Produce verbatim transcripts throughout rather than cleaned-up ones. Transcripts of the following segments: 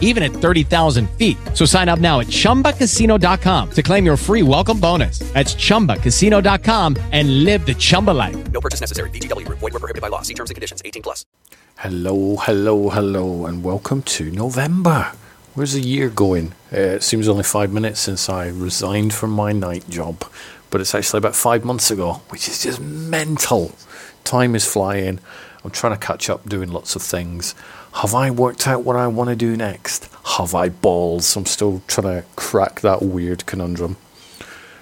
even at thirty thousand feet. So sign up now at chumba casino dot com to claim your free welcome bonus. That's chumba casino dot com and live the Chumba life. No purchase necessary. V G W. Void where prohibited by law. See terms and conditions. eighteen plus. Hello, hello, hello, and welcome to November. Where's the year going? Uh, it seems only five minutes since I resigned from my night job, but it's actually about five months ago, which is just mental. Time is flying. I'm trying to catch up doing lots of things. Have I worked out what I want to do next? Have I balls? I'm still trying to crack that weird conundrum.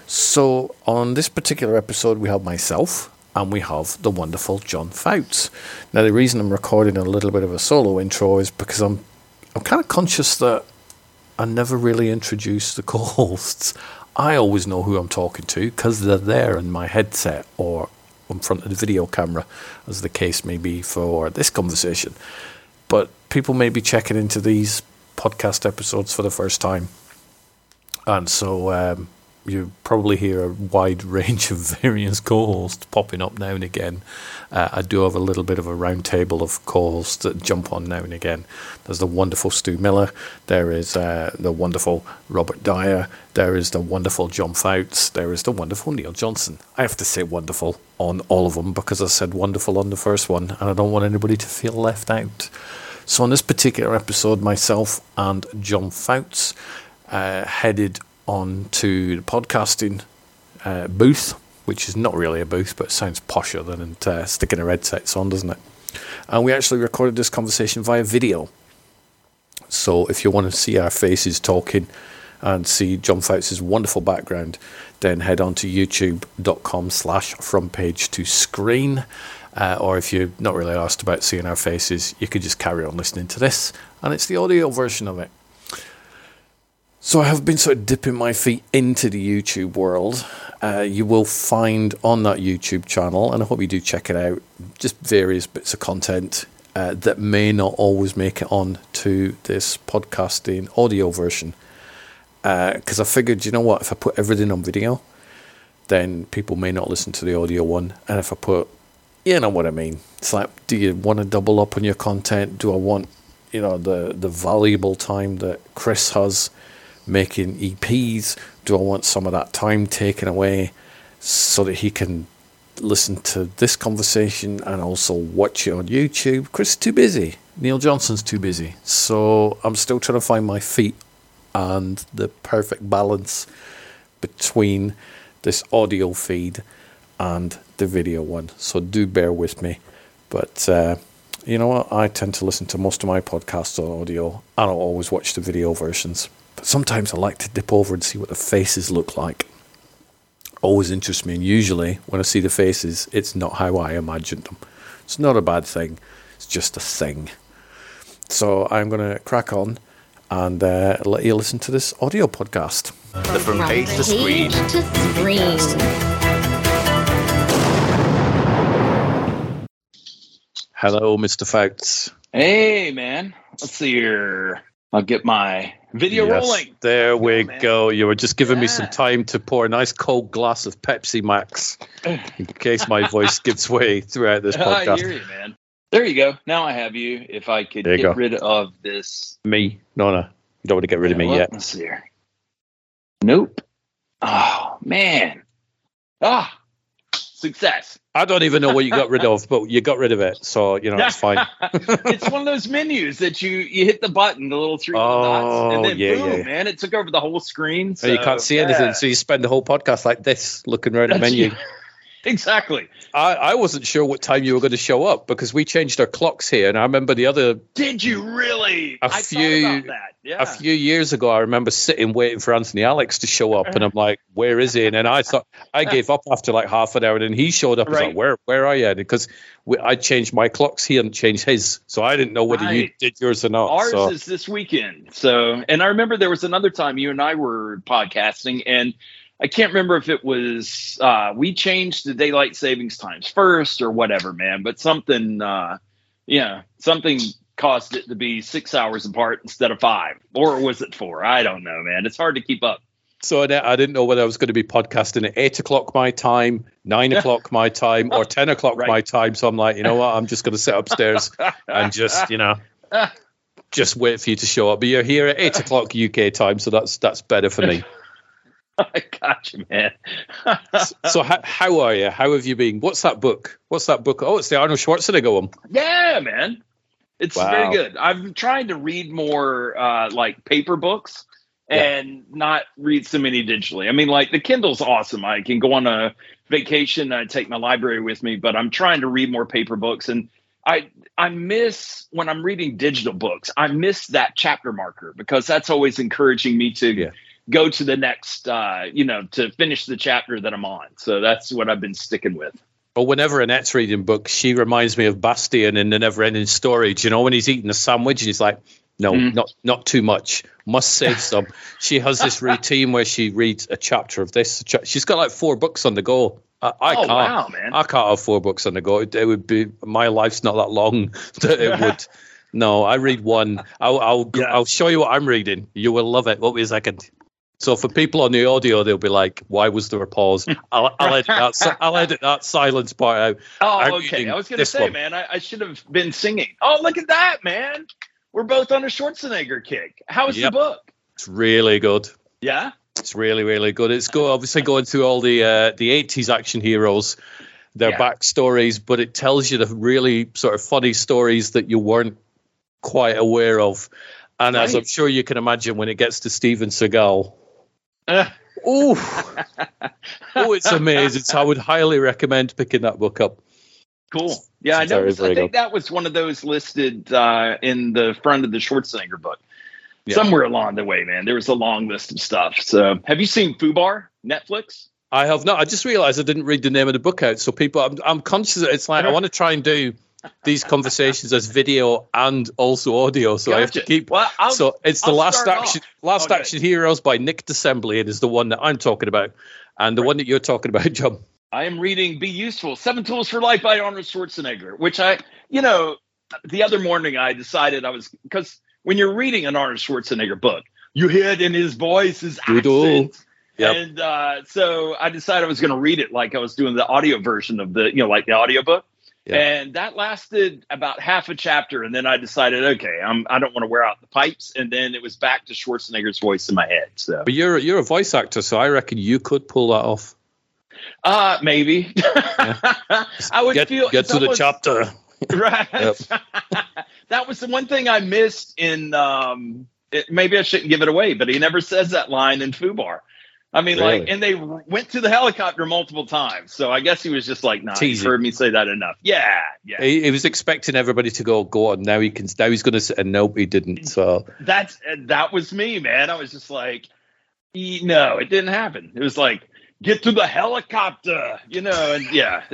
So on this particular episode, we have myself and we have the wonderful John Foutz. Now, the reason I'm recording a little bit of a solo intro is because I'm I'm kind of conscious that I never really introduce the co-hosts. I always know who I'm talking to because they're there in my headset or in front of the video camera, as the case may be for this conversation. But people may be checking into these podcast episodes for the first time. And so um, you probably hear a wide range of various co-hosts popping up now and again. Uh, I do have a little bit of a round table of co-hosts that jump on now and again. There's the wonderful Stu Miller. There is uh, the wonderful Robert Dyer. There is the wonderful John Foutz. There is the wonderful Neil Johnson. I have to say wonderful on all of them because I said wonderful on the first one and I don't want anybody to feel left out. So on this particular episode, myself and John Foutz uh, headed on to the podcasting uh, booth, which is not really a booth, but it sounds posher than uh, sticking a red set on, doesn't it? And we actually recorded this conversation via video. So if you want to see our faces talking and see John Foutz's wonderful background, then head on to youtube dot com slash front page to screen. Uh, or if you're not really asked about seeing our faces, you could just carry on listening to this. And it's the audio version of it. So I have been sort of dipping my feet into the YouTube world. Uh, you will find on that YouTube channel, and I hope you do check it out, just various bits of content uh, that may not always make it on to this podcasting audio version. Because uh, I figured, you know what, if I put everything on video, then people may not listen to the audio one. And if I put, you know what I mean, it's like, do you want to double up on your content? Do I want, you know, the, the valuable time that Chris has making E Ps? Do I want some of that time taken away so that he can listen to this conversation and also watch it on YouTube? Chris is too busy. Neil Johnson's too busy. So I'm still trying to find my feet and the perfect balance between this audio feed and the video one. So do bear with me. But uh, you know what? I tend to listen to most of my podcasts on audio. I don't always watch the video versions. But sometimes I like to dip over and see what the faces look like. Always interests me, and usually when I see the faces, it's not how I imagined them. It's not a bad thing. It's just a thing. So I'm going to crack on and uh, let you listen to this audio podcast. The From Page to Screen. Hello, Mister Foutz. Hey, man. Let's see here. I'll get my video yes, rolling. There we oh, go. You were just giving yeah. me some time to pour a nice cold glass of Pepsi Max in case my voice gives way throughout this podcast. I hear you, man. There you go. Now I have you. If I could get go. rid of this. Me? No, no. You don't want to get rid yeah, of me well, yet. Let's see here. Nope. Oh, man. Ah, success. I don't even know what you got rid of, but you got rid of it, so you know it's fine. It's one of those menus that you, you hit the button, the little three little dots, and then yeah, boom, yeah. man, it took over the whole screen. So and you can't see yeah. anything, so you spend the whole podcast like this, looking around at the menu. Exactly. I, I wasn't sure what time you were going to show up because we changed our clocks here, and I remember the other. Did you really? A I few thought about that. Yeah. A few years ago, I remember sitting waiting for Anthony Alex to show up, and I'm like, "Where is he?" And then I thought I gave up after like half an hour, and then he showed up. Right. I was like, "Where, where are you?" Because we, I changed my clocks, he hadn't changed his, so I didn't know whether right. you did yours or not. Ours so. is this weekend. So, and I remember there was another time you and I were podcasting, and I can't remember if it was uh, we changed the daylight savings times first or whatever, man. But something uh, yeah, something caused it to be six hours apart instead of five, or was it four? I don't know, man. It's hard to keep up. So I didn't know whether I was going to be podcasting at eight o'clock my time, nine o'clock my time, or ten o'clock right. my time. So I'm like, you know what? I'm just going to sit upstairs and just, you know, just wait for you to show up. But you're here at eight o'clock U K time, so that's that's better for me. I got you, man. so, so how, how are you? How have you been? What's that book? What's that book? Oh, it's the Arnold Schwarzenegger one. Yeah, man. It's wow. very good. I'm trying to read more uh, like paper books. Yeah. And not read so many digitally. I mean, like, the Kindle's awesome. I can go on a vacation. I take my library with me, but I'm trying to read more paper books. And I I miss, when I'm reading digital books, I miss that chapter marker, because that's always encouraging me to yeah. go to the next, uh, you know, to finish the chapter that I'm on. So that's what I've been sticking with. Well, whenever Annette's reading books, she reminds me of Bastien in The Never-Ending Story. You know, when he's eating a sandwich and he's like, no, mm. not not too much. Must save some. She has this routine where she reads a chapter of this. She's got like four books on the go. I, I oh, can't. Wow, man. I can't have four books on the go. It, it would be, my life's not that long that it would. No, I read one. I'll I'll, yeah. I'll show you what I'm reading. You will love it. Wait a second. So for people on the audio, they'll be like, "Why was there a pause?" I'll, I'll edit that. I'll edit that silence part out. Oh, I'm okay. I was going to say, one. man, I, I should have been singing. Oh, look at that, man. We're both on a Schwarzenegger kick. How is yep. the book? It's really good. Yeah? It's really, really good. It's go, obviously going through all the uh, the eighties action heroes, their yeah. backstories, but it tells you the really sort of funny stories that you weren't quite aware of. And right. as I'm sure you can imagine, when it gets to Steven Seagal, uh. ooh, oh, it's amazing. So I would highly recommend picking that book up. Cool. Yeah, I know. I think good. that was one of those listed uh, in the front of the Schwarzenegger book. Yeah. Somewhere along the way, man, there was a long list of stuff. So, have you seen FUBAR, Netflix? I have not. I just realized I didn't read the name of the book out. So, people, I'm, I'm conscious. It's like I want to try and do these conversations as video and also audio. So, gotcha. I have to keep. Well, so, it's I'll the last action, off. last okay. action heroes by Nick D'Assembly, and is the one that I'm talking about, and the right. one that you're talking about, John. I am reading Be Useful, Seven Tools for Life by Arnold Schwarzenegger, which I, you know, the other morning I decided I was, because when you're reading an Arnold Schwarzenegger book, you hear it in his voice, his accent. Yep. And uh, so I decided I was going to read it like I was doing the audio version of the, you know, like the audiobook. Yep. And that lasted about half a chapter. And then I decided, okay, I'm, I don't want to wear out the pipes. And then it was back to Schwarzenegger's voice in my head. So, but you're, you're a voice actor, so I reckon you could pull that off. Uh, maybe. Yeah. I would get, feel get to almost, the chapter. Right. Yep. That was the one thing I missed in um it, maybe I shouldn't give it away, but he never says that line in FUBAR. I mean, really? like and they went to the helicopter multiple times. So I guess he was just like, nah, he's heard me say that enough. Yeah, yeah. He, he was expecting everybody to go, go on, now he can now he's gonna say, and nope, he didn't. So that's that was me, man. I was just like, no, it didn't happen. It was like, get to the helicopter, you know, and yeah.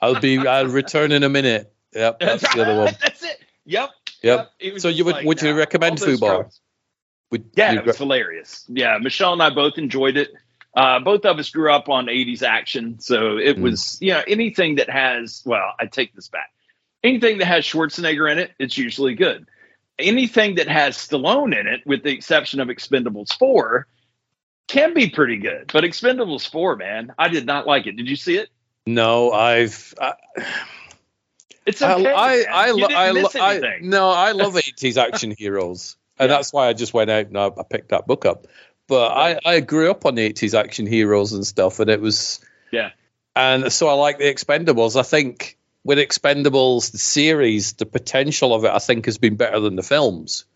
I'll be, I'll return in a minute. Yep, that's the other one. That's it. Yep. Yep. yep. So you would, like, would you nah, recommend FUBAR? Would yeah, it was re- hilarious. Yeah, Michelle and I both enjoyed it. Uh, both of us grew up on eighties action. So it mm. was, you know, anything that has, well, I take this back. Anything that has Schwarzenegger in it, it's usually good. Anything that has Stallone in it, with the exception of Expendables four, can be pretty good, but Expendables four, man, I did not like it. Did you see it? No, I've. I, it's okay. I, I, I, didn't I, miss I, I no, I love eighties action heroes, and yeah. that's why I just went out and I, I picked that book up. But yeah. I, I grew up on the eighties action heroes and stuff, and it was yeah. And so I like the Expendables. I think with Expendables, the series, the potential of it, I think, has been better than the films,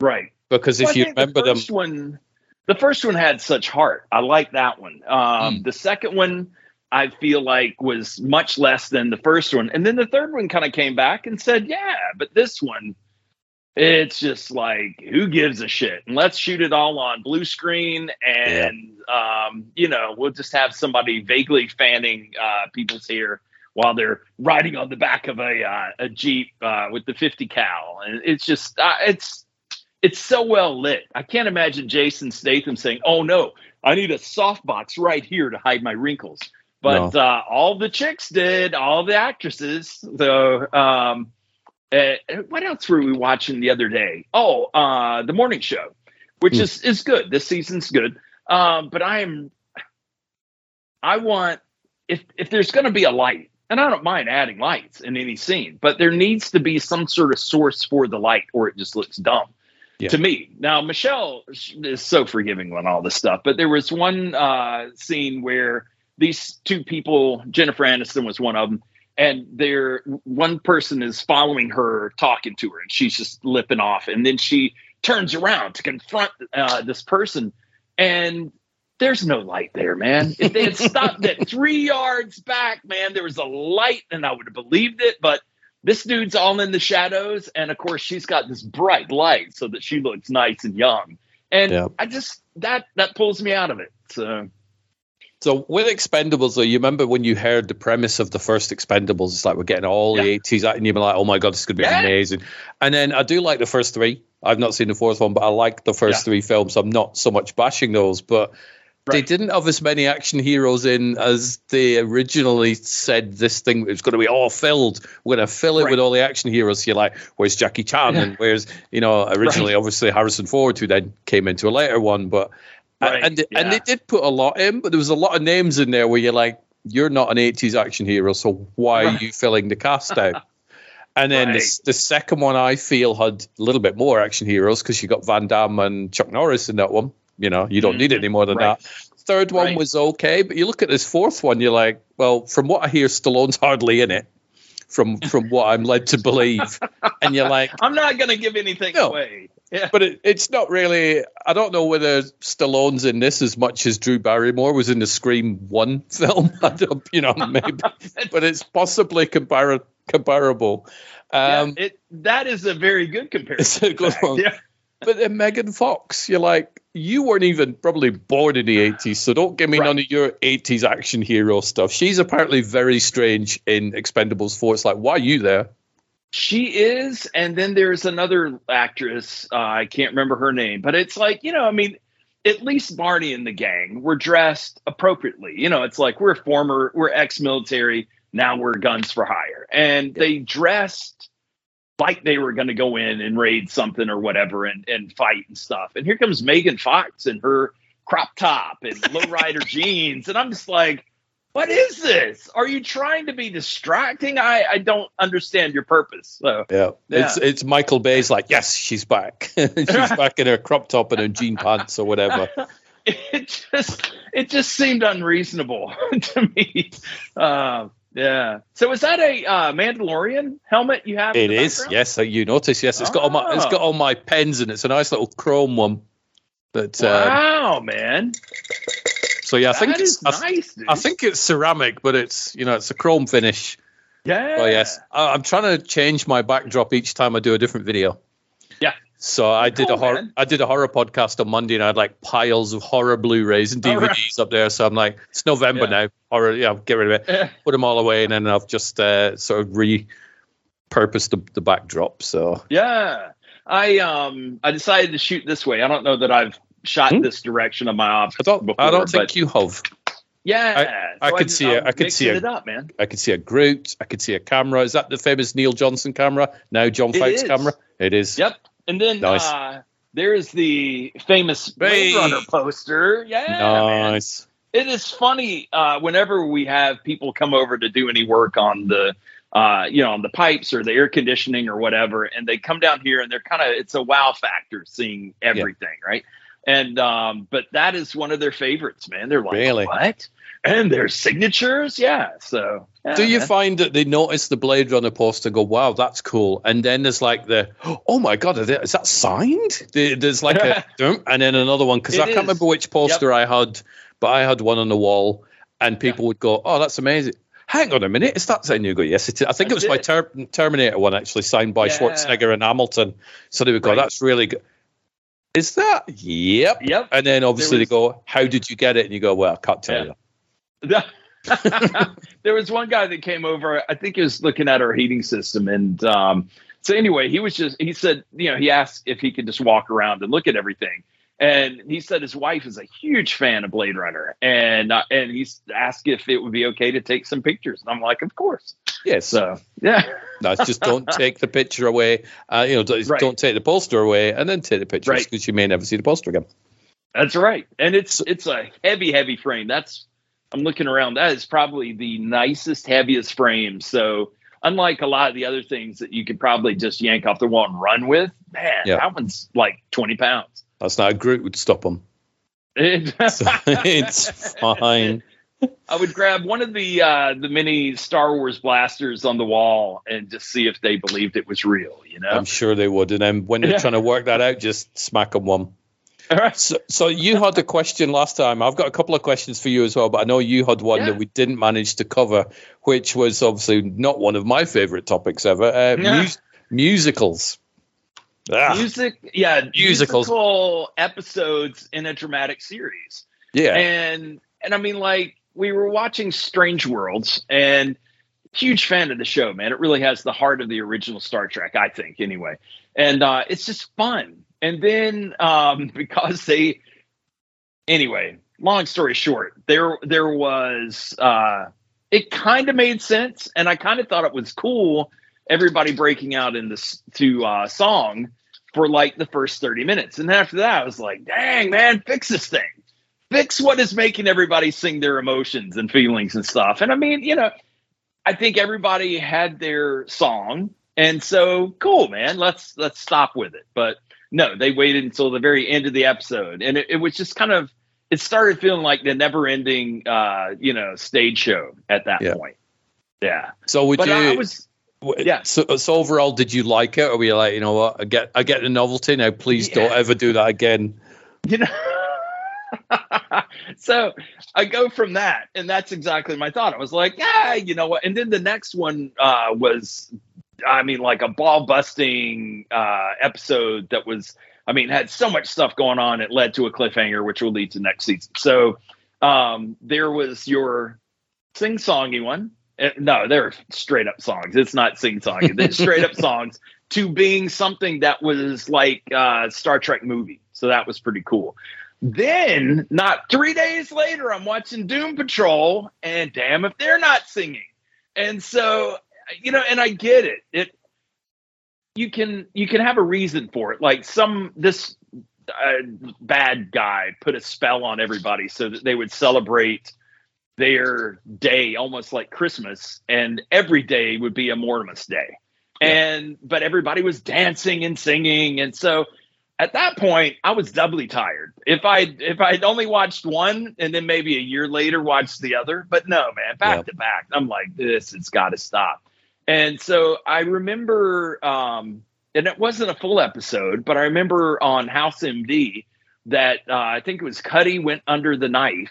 right? Because well, if I you remember the first them, one. The first one had such heart. I like that one. Um, mm. The second one, I feel like, was much less than the first one. And then the third one kind of came back and said, yeah, but this one, it's just like, who gives a shit? And let's shoot it all on blue screen. And, yeah. um, you know, we'll just have somebody vaguely fanning uh, people's hair while they're riding on the back of a uh, a Jeep uh, with the fifty cal. And it's just, uh, it's... It's so well lit. I can't imagine Jason Statham saying, oh, no, I need a softbox right here to hide my wrinkles. But no. uh, all the chicks did, all the actresses. So um, Uh, what else were we watching the other day? Oh, uh, The Morning Show, which mm. is, is good. This season's good. Um, but I am, I want, if if there's going to be a light, and I don't mind adding lights in any scene, but there needs to be some sort of source for the light or it just looks dumb yeah. to me. Now, Michelle is so forgiving on all this stuff, but there was one uh, scene where these two people, Jennifer Aniston was one of them, and they're, one person is following her, talking to her, and she's just lipping off. And then she turns around to confront uh, this person, and there's no light there, man. If they had stopped at three yards back, man, there was a light, and I would have believed it. But this dude's all in the shadows, and of course, she's got this bright light so that she looks nice and young. And yep. I just that that pulls me out of it. So. So with Expendables, though, you remember when you heard the premise of the first Expendables, it's like we're getting all yeah. the eighties out, and you're like, oh my God, this is going to be yeah. amazing. And then I do like the first three. I've not seen the fourth one, but I like the first yeah. three films. I'm not so much bashing those, but right. they didn't have as many action heroes in as they originally said this thing was going to be all filled. We're going to fill it right. with all the action heroes. So you're like, where's Jackie Chan? Yeah. And where's, you know, originally, right. obviously, Harrison Ford, who then came into a later one, but... Right, and, yeah. and they did put a lot in, but there was a lot of names in there where you're like, you're not an eighties action hero, so why right. are you filling the cast out? And then right. the, the second one, I feel, had a little bit more action heroes because you got Van Damme and Chuck Norris in that one. You know, you don't mm-hmm. need it any more than right. that. Third one right. was okay, but you look at this fourth one, you're like, well, from what I hear, Stallone's hardly in it. From from what I'm led to believe, and you're like, I'm not going to give anything no. away. Yeah. But it, it's not really. I don't know whether Stallone's in this as much as Drew Barrymore was in the Scream One film. I don't, you know, maybe, but it's possibly compar- comparable. Um, yeah, it, that is a very good comparison. It's a good one. Yeah. But then Megan Fox, you're like, you weren't even probably born in the eighties, so don't give me right. none of your eighties action hero stuff. She's apparently very strange in Expendables four. It's like, why are you there? She is, and then there's another actress, uh, I can't remember her name, but it's like, you know, I mean, at least Barney and the gang were dressed appropriately. You know, it's like, we're former, we're ex-military, now we're guns for hire. And yeah. they dressed like they were going to go in and raid something or whatever and, and fight and stuff. And here comes Megan Fox and her crop top and lowrider jeans. And I'm just like, what is this? Are you trying to be distracting? I, I don't understand your purpose. So yeah. yeah, it's it's Michael Bay's like, yes, she's back. She's back in her crop top and her jean pants or whatever. It just, it just seemed unreasonable to me. Uh, Yeah. So is that a uh, Mandalorian helmet you have? It is. Background? Yes. You notice. Yes. It's oh. got all my. It's got all my pens in it. It's a nice little chrome one. But wow, um, man. So yeah, I that think it's nice. I, I think it's ceramic, but it's you know it's a chrome finish. Yeah. Oh yes. I, I'm trying to change my backdrop each time I do a different video. Yeah. So I did cool, a horror. Man. I did a horror podcast on Monday, and I had like piles of horror Blu-rays and D V Ds right. up there. So I'm like, it's November yeah. now. Horror, yeah, get rid of it. Yeah. Put them all away, and then I've just uh, sort of repurposed the, the backdrop. So yeah, I um I decided to shoot this way. I don't know that I've shot hmm? this direction of my office I don't, before. I don't think you have. Yeah, I, I so could I, see it. I could see a, it up, man. I could see a Groot. I could see a camera. Is that the famous Neil Johnson camera? Now John Foutz camera. It is. Yep. And then nice. uh, there is the famous Blade Runner poster. Yeah, nice. Man. It is funny uh, whenever we have people come over to do any work on the, uh, you know, on the pipes or the air conditioning or whatever, and they come down here and they're kind of it's a wow factor seeing everything, yeah. right? And um, but that is one of their favorites, man. They're like, really? What? And their signatures, yeah. So, yeah, do you man. find that they notice the Blade Runner poster and go, "Wow, that's cool," and then there's like the, "Oh my God, is that signed?" There's like a, and then another one because I is. can't remember which poster yep. I had, but I had one on the wall, and people yeah. would go, "Oh, that's amazing." Hang on a minute, is that signed? You go, "Yes, it is." I think that's it was my ter- Terminator one actually, signed by yeah. Schwarzenegger and Hamilton. So they would go, right. "That's really good." Is that? Yep. Yep. And then obviously was, they go, "How did you get it?" And you go, "Well, I can't tell yeah. you." There was one guy that came over, I think he was looking at our heating system, and um so anyway he was just he said you know he asked if he could just walk around and look at everything, And he said his wife is a huge fan of Blade Runner, and uh, and he's asked if it would be okay to take some pictures. And I'm like, of course. Yes. So, yeah. No, just don't take the picture away. Uh, you know, don't, right. don't take the poster away, and then take the pictures because right. you may never see the poster again. That's right. And it's it's a heavy, heavy frame. That's I'm looking around. That is probably the nicest, heaviest frame. So unlike a lot of the other things that you could probably just yank off the wall and run with, man, yeah. that one's like twenty pounds. That's not a Groot would stop him. It, so it's fine. I would grab one of the uh, the mini Star Wars blasters on the wall and just see if they believed it was real. You know, I'm sure they would. And then when they're yeah. trying to work that out, just smack them one. All right. So, so you had a question last time. I've got a couple of questions for you as well, but I know you had one yeah. that we didn't manage to cover, which was obviously not one of my favorite topics ever. Uh, yeah. mus- musicals. Ah. Music, yeah, Musicals. musical episodes in a dramatic series. Yeah, and and I mean, like we were watching Strange Worlds, and huge fan of the show, man. It really has the heart of the original Star Trek, I think, anyway. And uh, it's just fun. And then um, because they, anyway, long story short, there there was uh, it kind of made sense, and I kind of thought it was cool. Everybody breaking out in this to uh, song for like the first thirty minutes. And after that, I was like, dang, man, fix this thing. Fix what is making everybody sing their emotions and feelings and stuff. And I mean, you know, I think everybody had their song. And so cool, man, let's, let's stop with it. But no, they waited until the very end of the episode. And it, it was just kind of, it started feeling like the never ending, uh, you know, stage show at that yeah. point. Yeah. So would but you, I was, Yeah. So, so overall, did you like it, or were you like, you know what, I get, I get the novelty now. Please yeah. don't ever do that again. You know. So I go from that, and that's exactly my thought. I was like, yeah, you know what. And then the next one uh, was, I mean, like a ball busting uh, episode that was, I mean, had so much stuff going on. It led to a cliffhanger, which will lead to next season. So um, there was your sing-songy one. No, they're straight up songs. It's not sing song. They're straight up songs to being something that was like a Star Trek movie. So that was pretty cool. Then not three days later, I'm watching Doom Patrol, and damn if they're not singing. And so, you know, and I get it. It you can you can have a reason for it. Like some this uh, bad guy put a spell on everybody so that they would celebrate their day almost like Christmas, and every day would be a Mortimus day. And, yeah. but everybody was dancing and singing. And so at that point I was doubly tired. If I, if I'd only watched one and then maybe a year later watched the other, but no, man, back yeah. to back, I'm like, this, it's got to stop. And so I remember, um, and it wasn't a full episode, but I remember on House M D that, uh, I think it was Cuddy went under the knife.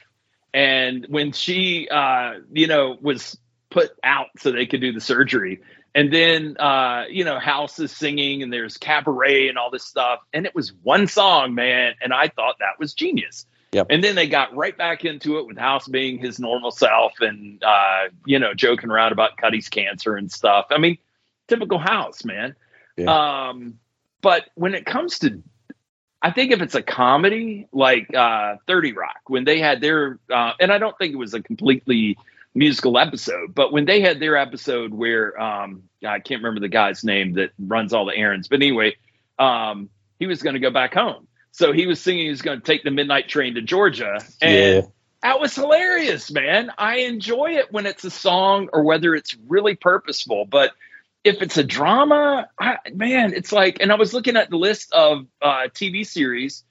And when she, uh, you know, was put out so they could do the surgery, and then, uh, you know, House is singing and there's cabaret and all this stuff. And it was one song, man. And I thought that was genius. Yep. And then they got right back into it with House being his normal self and, uh, you know, joking around about Cuddy's cancer and stuff. I mean, typical House, man. Yeah. Um, but when it comes to I think if it's a comedy, like uh, thirty Rock, when they had their, uh, and I don't think it was a completely musical episode, but when they had their episode where, um, I can't remember the guy's name that runs all the errands, but anyway, um, he was going to go back home. So he was singing he was going to take the midnight train to Georgia. And yeah. that was hilarious, man. I enjoy it when it's a song or whether it's really purposeful, but if it's a drama, I, man, it's like, and I was looking at the list of uh, T V series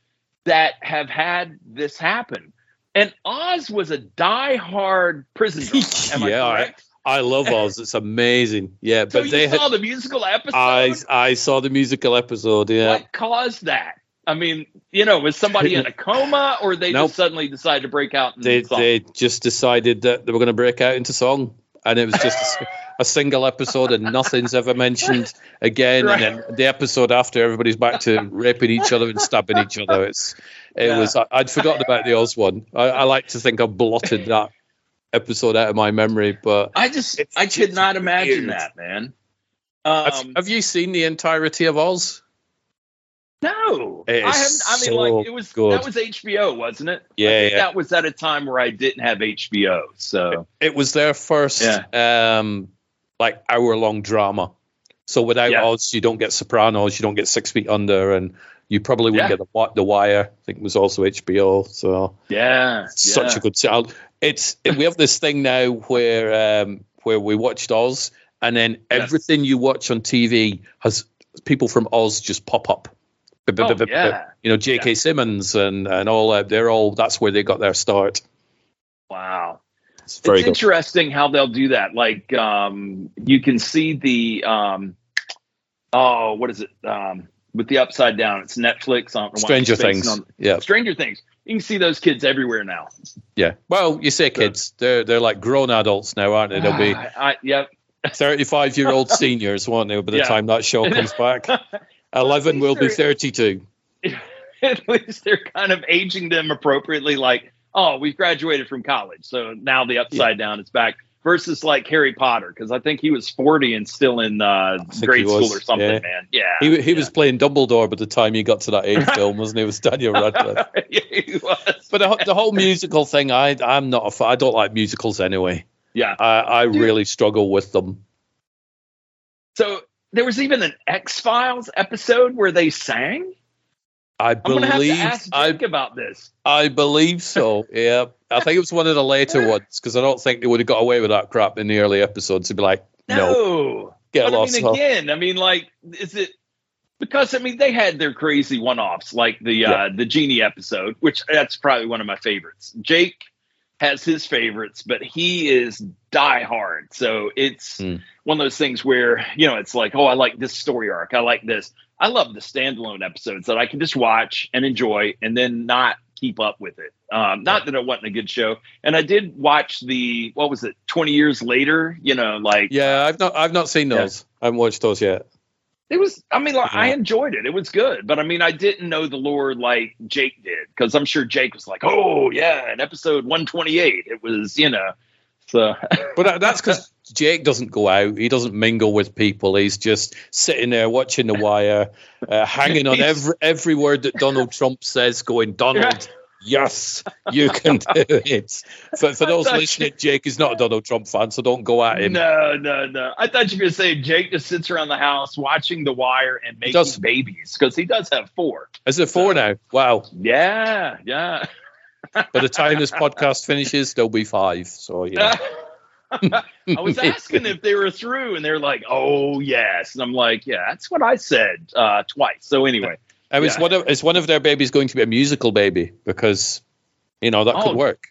that have had this happen. And Oz was a diehard prison drama. Am yeah, I correct? I, I love Oz. It's amazing. Yeah, so but you they saw had, the musical episode. I, I saw the musical episode. Yeah, what caused that? I mean, you know, was somebody in a coma, or they nope. just suddenly decided to break out? They song? they just decided that they were going to break out into song, and it was just. A, a single episode and nothing's ever mentioned again. Right. And then the episode after, everybody's back to raping each other and stabbing each other. It's, it yeah. was, I, I'd forgotten about the Oz one. I, I like to think I blotted that episode out of my memory, but I just, I could not imagine weird. that, man. Um, have, have you seen the entirety of Oz? No, I haven't. I mean, like it was that was H B O, wasn't it? Yeah, I think yeah, that was at a time where I didn't have H B O, so it was their first yeah. um, like hour long drama. So without yeah. Oz, you don't get Sopranos, you don't get Six Feet Under, and you probably wouldn't yeah. get the, the Wire. I think it was also H B O. So yeah, such yeah. a good sound. It's we have this thing now where um, where we watched Oz, and then yes. everything you watch on T V has people from Oz just pop up. Oh, yeah. You know, J K. Yeah. Simmons and, and all that, they're all, that's where they got their start. Wow. It's, very it's interesting how they'll do that. Like, um, you can see the, um, oh, what is it? Um, with the upside down, it's Netflix. On Stranger Things. On, yeah. Stranger Things. You can see those kids everywhere now. Yeah. Well, you say kids, they're, they're like grown adults now, aren't they? They'll be I, I, yep. thirty-five year old seniors, won't they, by the yeah. time that show comes back? eleven will be thirty-two. At least they're kind of aging them appropriately. Like, oh, we've graduated from college, so now the upside yeah. down is back. Versus like Harry Potter, because I think he was forty and still in uh, grade school or something. Yeah. Man, yeah, he he yeah. was playing Dumbledore by the time he got to that age film, wasn't he? It was Daniel Radcliffe. Yeah, he was. But the, the whole musical thing, I I'm not a fan. I don't like musicals anyway. Yeah, I, I really struggle with them. So. There was even an X-Files episode where they sang. I believe. I'm going to have to ask Jake about this. I believe so. Yeah, I think it was one of the later ones because I don't think they would have got away with that crap in the early episodes. It'd be like, no, no. Get but lost. I mean, again, I mean, like, is it because I mean they had their crazy one-offs like the yeah. uh, the Genie episode, which that's probably one of my favorites. Jake has his favorites, but he is diehard. So it's mm. one of those things where, you know, it's like, oh, I like this story arc. I like this. I love the standalone episodes that I can just watch and enjoy and then not keep up with it. Um, not that it wasn't a good show. And I did watch the, what was it? twenty years later, you know, like, yeah, I've not, I've not seen those. Yeah. I haven't watched those yet. It was, I mean, like, yeah. I enjoyed it. It was good. But I mean, I didn't know the lore like Jake did, because I'm sure Jake was like, oh, yeah, in episode one twenty-eight, it was, you know. So, but that's because Jake doesn't go out. He doesn't mingle with people. He's just sitting there watching The Wire, uh, hanging on every every word that Donald Trump says, going, Donald, yes, you can do it. For, for those listening, you... Jake is not a Donald Trump fan, so don't go at him. No, no, no. I thought you were going to say Jake just sits around the house watching The Wire and making does... babies, because he does have four. Is it four so, now? Wow. Yeah, yeah. By the time this podcast finishes, there'll be five. So yeah. I was asking if they were through, and they're like, "Oh yes," and I'm like, "Yeah, that's what I said uh, twice." So anyway, and yeah. it's one of it's one of their babies going to be a musical baby, because you know that oh, could work.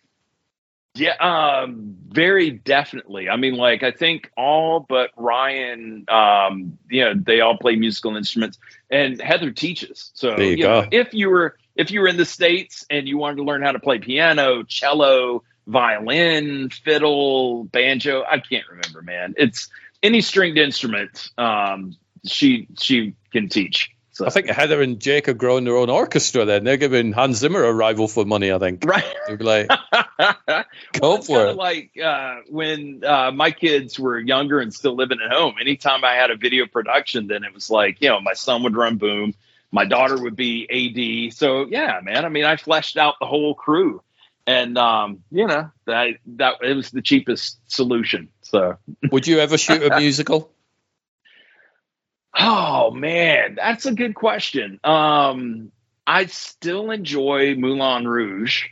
Yeah, um, very definitely. I mean, like I think all but Ryan, um, you know, they all play musical instruments, and Heather teaches. So there you, you go. Know, if you were. If you were in the States and you wanted to learn how to play piano, cello, violin, fiddle, banjo, I can't remember, man. It's any stringed instrument um, she she can teach. So. I think Heather and Jake are growing their own orchestra then. They're giving Hans Zimmer a rival for money, I think. Right. They'd be like, go well, for it. Like uh, when uh, my kids were younger and still living at home, anytime I had a video production, then it was like, you know, my son would run boom. My daughter would be A D. So, yeah, man, I mean, I fleshed out the whole crew. And, um, you know, that that it was the cheapest solution. So, would you ever shoot a musical? Oh, man, that's a good question. Um, I still enjoy Moulin Rouge,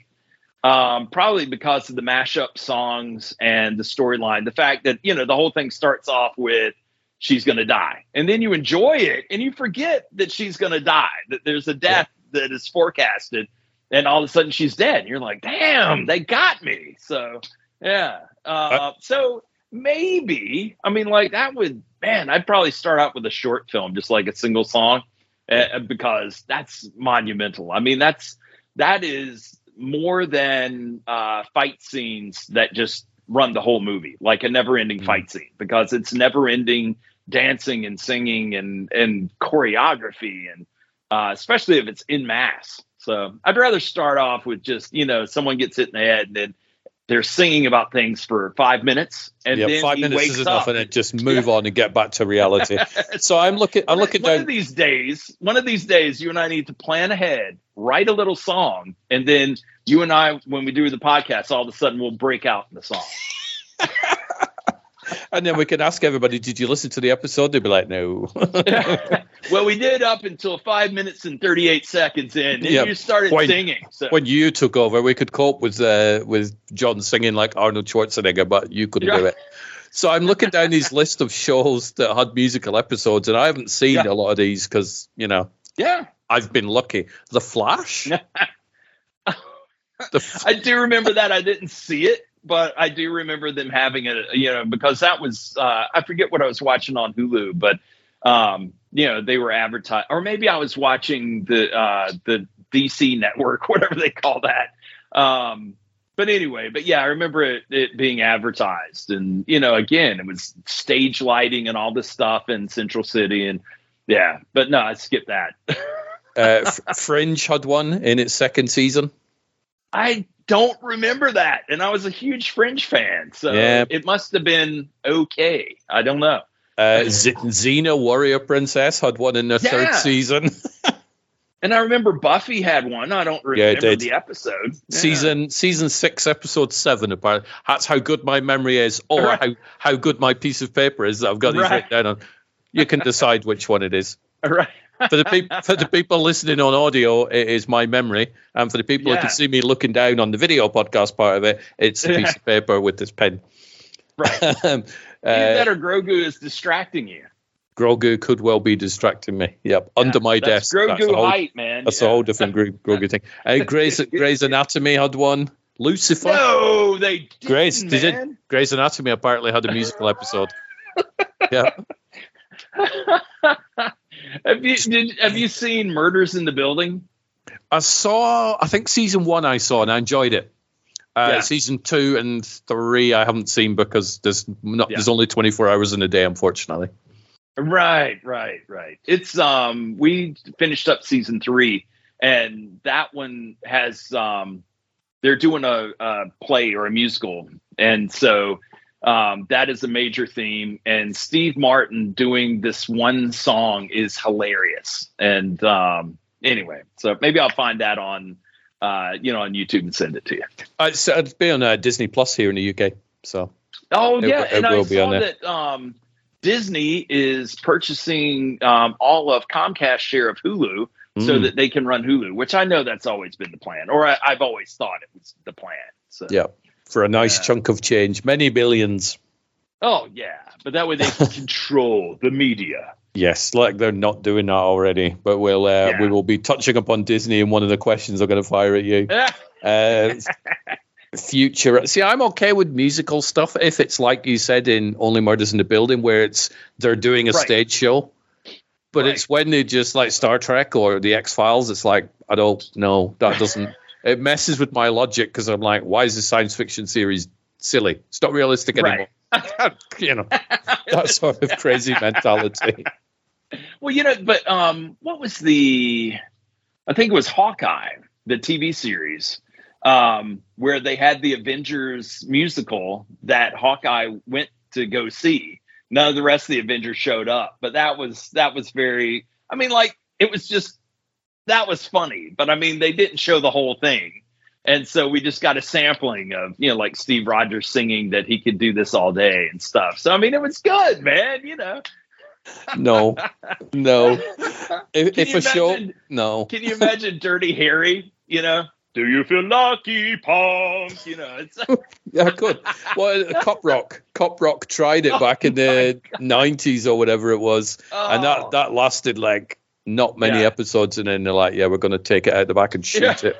um, probably because of the mashup songs and the storyline. The fact that, you know, the whole thing starts off with, she's going to die. And then you enjoy it and you forget that she's going to die, that there's a death yeah. that is forecasted. And all of a sudden she's dead. And you're like, damn, they got me. So, yeah. Uh, uh, so maybe, I mean, like that would, man, I'd probably start out with a short film, just like a single song, uh, because that's monumental. I mean, that's, that is more than uh, fight scenes that just run the whole movie, like a never ending mm. fight scene, because it's never ending dancing and singing and, and choreography. And uh, especially if it's in mass. So I'd rather start off with just, you know, someone gets hit in the head and then they're singing about things for five minutes, and yeah, then five he minutes wakes is up. Enough, and then just move yeah. on and get back to reality. So I'm looking. I'm looking. One down. of these days, one of these days, you and I need to plan ahead, write a little song, and then you and I, when we do the podcast, all of a sudden we'll break out in the song. And then we can ask everybody, did you listen to the episode? They'd be like, no. Well, we did up until five minutes and thirty-eight seconds in. And yeah. you started when, singing. So. When you took over, we could cope with uh, with John singing like Arnold Schwarzenegger, but you couldn't yeah. do it. So I'm looking down these list of shows that had musical episodes, and I haven't seen yeah. a lot of these because, you know, yeah, I've been lucky. The Flash? the Fl- I do remember that. I didn't see it. But I do remember them having it, you know, because that was, uh, I forget what I was watching on Hulu, but, um, you know, they were advertising, or maybe I was watching the, uh, the D C network, whatever they call that. Um, but anyway, but yeah, I remember it, it being advertised and, you know, again, it was stage lighting and all this stuff in Central City and yeah, but no, I skipped that. uh, Fringe had one in its second season. I don't remember that. And I was a huge Fringe fan. So yeah. it must have been okay. I don't know. Uh, Z- Xena Warrior Princess had one in the yeah. third season. And I remember Buffy had one. I don't remember yeah, the episode. Yeah. Season season six, episode seven. Apparently. That's how good my memory is or right. how, how good my piece of paper is that I've got these right. written down on. You can decide which one it is. Right. For the people, for the people listening on audio, it is my memory, and for the people yeah. who can see me looking down on the video podcast part of it, it's a piece of paper with this pen. Right. um, uh, Either Grogu is distracting you. Grogu could well be distracting me. Yep, yeah. Under my that's desk. Grogu that's whole, height, man. That's yeah. a whole different Grogu thing. Uh, Grey's, Grey's Anatomy had one. Lucifer. No, they didn't, Grey's, man. Did Grey's Anatomy apparently had a musical episode. Yeah. Have you did, have you seen Murders in the Building? I saw, I think season one I saw and I enjoyed it. Uh, yeah. Season two and three I haven't seen because there's not yeah. there's only twenty-four hours in a day, unfortunately. Right, right, right. It's um we finished up season three and that one has um they're doing a, a play or a musical, and so. Um, that is a major theme, and Steve Martin doing this one song is hilarious. And um, anyway, so maybe I'll find that on, uh, you know, on YouTube and send it to you. Uh, so it's be on uh, Disney Plus here in the U K. So oh yeah, it, it and I saw that um, Disney is purchasing um, all of Comcast's share of Hulu, mm. so that they can run Hulu, which I know that's always been the plan, or I, I've always thought it was the plan. So yeah. For a nice yeah. chunk of change, many billions. Oh, yeah. But that way they can control the media. Yes, like they're not doing that already. But we'll, uh, yeah. we will be touching upon Disney in one of the questions I'm going to fire at you. uh, future. See, I'm okay with musical stuff if it's like you said in Only Murders in the Building where it's they're doing a right. stage show. But right. it's when they just like Star Trek or the X-Files, it's like, I don't know, that doesn't... It messes with my logic because I'm like, why is this science fiction series silly? It's not realistic anymore. Right. You know, that sort of crazy mentality. Well, you know, but um, what was the, I think it was Hawkeye, the T V series, um, where they had the Avengers musical that Hawkeye went to go see. None of the rest of the Avengers showed up, but that was, that was very, I mean, like, it was just, that was funny, but I mean, they didn't show the whole thing. And so we just got a sampling of, you know, like Steve Rogers singing that he could do this all day and stuff. So, I mean, it was good, man, you know. No, no. If, if a imagine, show, no. Can you imagine Dirty Harry, you know? Do you feel lucky, punk? You know, it's. Yeah, I could. Well, Cop Rock. Cop Rock tried it oh back in the God. nineties or whatever it was. Oh. And that, that lasted like. Not many yeah. episodes, and then they're like, yeah, we're going to take it out the back and shoot yeah.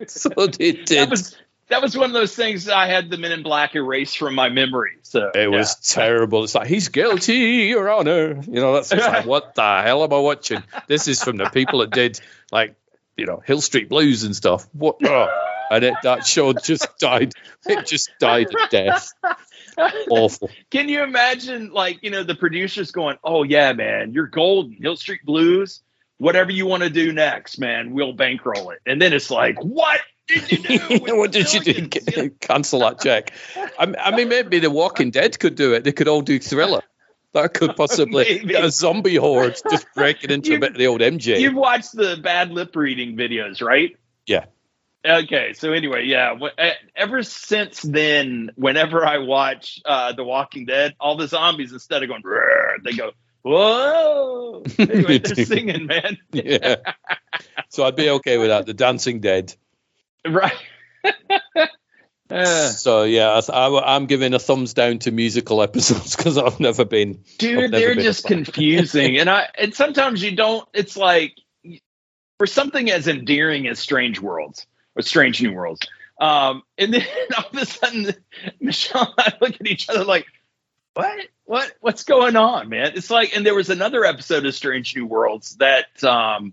it. So they did. That was, that was one of those things I had the Men in Black erased from my memory. So It yeah. was terrible. It's like, he's guilty, Your Honor. You know, that's like, what the hell am I watching? This is from the people that did, like, you know, Hill Street Blues and stuff. What? Oh. And it, that show just died. It just died a death. Awful. Can you imagine, like, you know, the producers going, oh, yeah, man, you're golden. Hill Street Blues, whatever you want to do next, man, we'll bankroll it. And then it's like, what? did you do? What did you do? Cancel that check. I, I mean, maybe The Walking Dead could do it. They could all do Thriller. That could possibly get a zombie horde just breaking into you, a bit of the old M J. You've watched the bad lip reading videos, right? Yeah. Okay, so anyway, yeah. Ever since then, whenever I watch uh, The Walking Dead, all the zombies, instead of going, they go, whoa. Anyway, they're singing, man. Yeah. So I'd be okay with that. The Dancing Dead. Right. Uh, so yeah, I, I, I'm giving a thumbs down to musical episodes because I've never been. Dude, never they're been just confusing, and I and sometimes you don't. It's like for something as endearing as Strange Worlds or Strange New Worlds, um, and then all of a sudden, Michelle and I look at each other like, "What? What? What's going on, man?" It's like, and there was another episode of Strange New Worlds that um,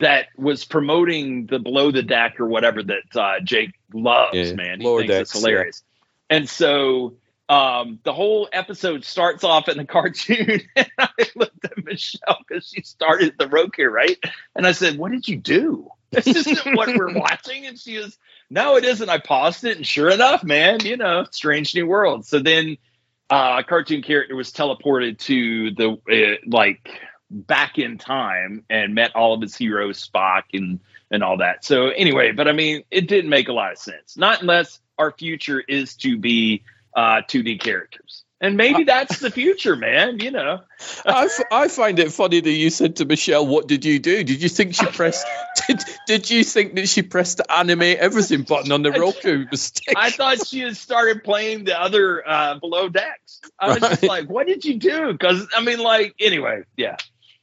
that was promoting the Below the Deck or whatever that uh, Jake loves, yeah, man. He Lower thinks decks, it's hilarious. Yeah. And so um, the whole episode starts off in the cartoon. And I looked at Michelle because she started the road here, right? And I said, what did you do? This isn't what we're watching. And she was, no, it isn't. I paused it. And sure enough, man, you know, Strange New World. So then uh, a cartoon character was teleported to the, uh, like, back in time and met all of his heroes, Spock and and all that. So anyway, but I mean, it didn't make a lot of sense. Not unless our future is to be uh, two D characters. And maybe that's the future, man, you know. I, f- I find it funny that you said to Michelle, what did you do? Did you think she pressed did, did you think that she pressed the animate everything button on the Roku stick? I thought she had started playing the other uh, Below Decks. I was right. Just like, what did you do? Because, I mean, like, anyway, yeah.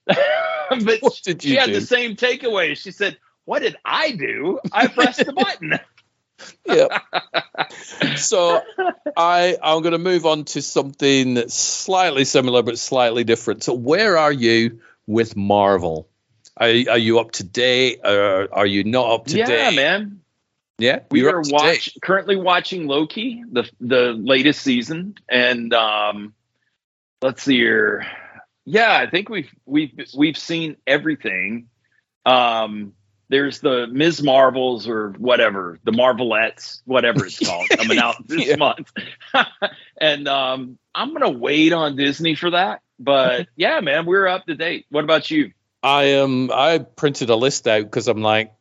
But what did you she had do? The same takeaway. She said, what did I do? I pressed the button. Yeah. So I, I'm going to move on to something that's slightly similar but slightly different. So where are you with Marvel? Are, are you up to date? Or are you not up to yeah, date? Yeah, man. Yeah, we are watch, currently watching Loki, the the latest season, and um, let's see here. Yeah, I think we've we've we've seen everything. Um, There's the Miz Marvels or whatever, the Marvelettes, whatever it's called, coming out this yeah. month. And um, I'm going to wait on Disney for that. But yeah, man, we're up to date. What about you? I um, I printed a list out because I'm like,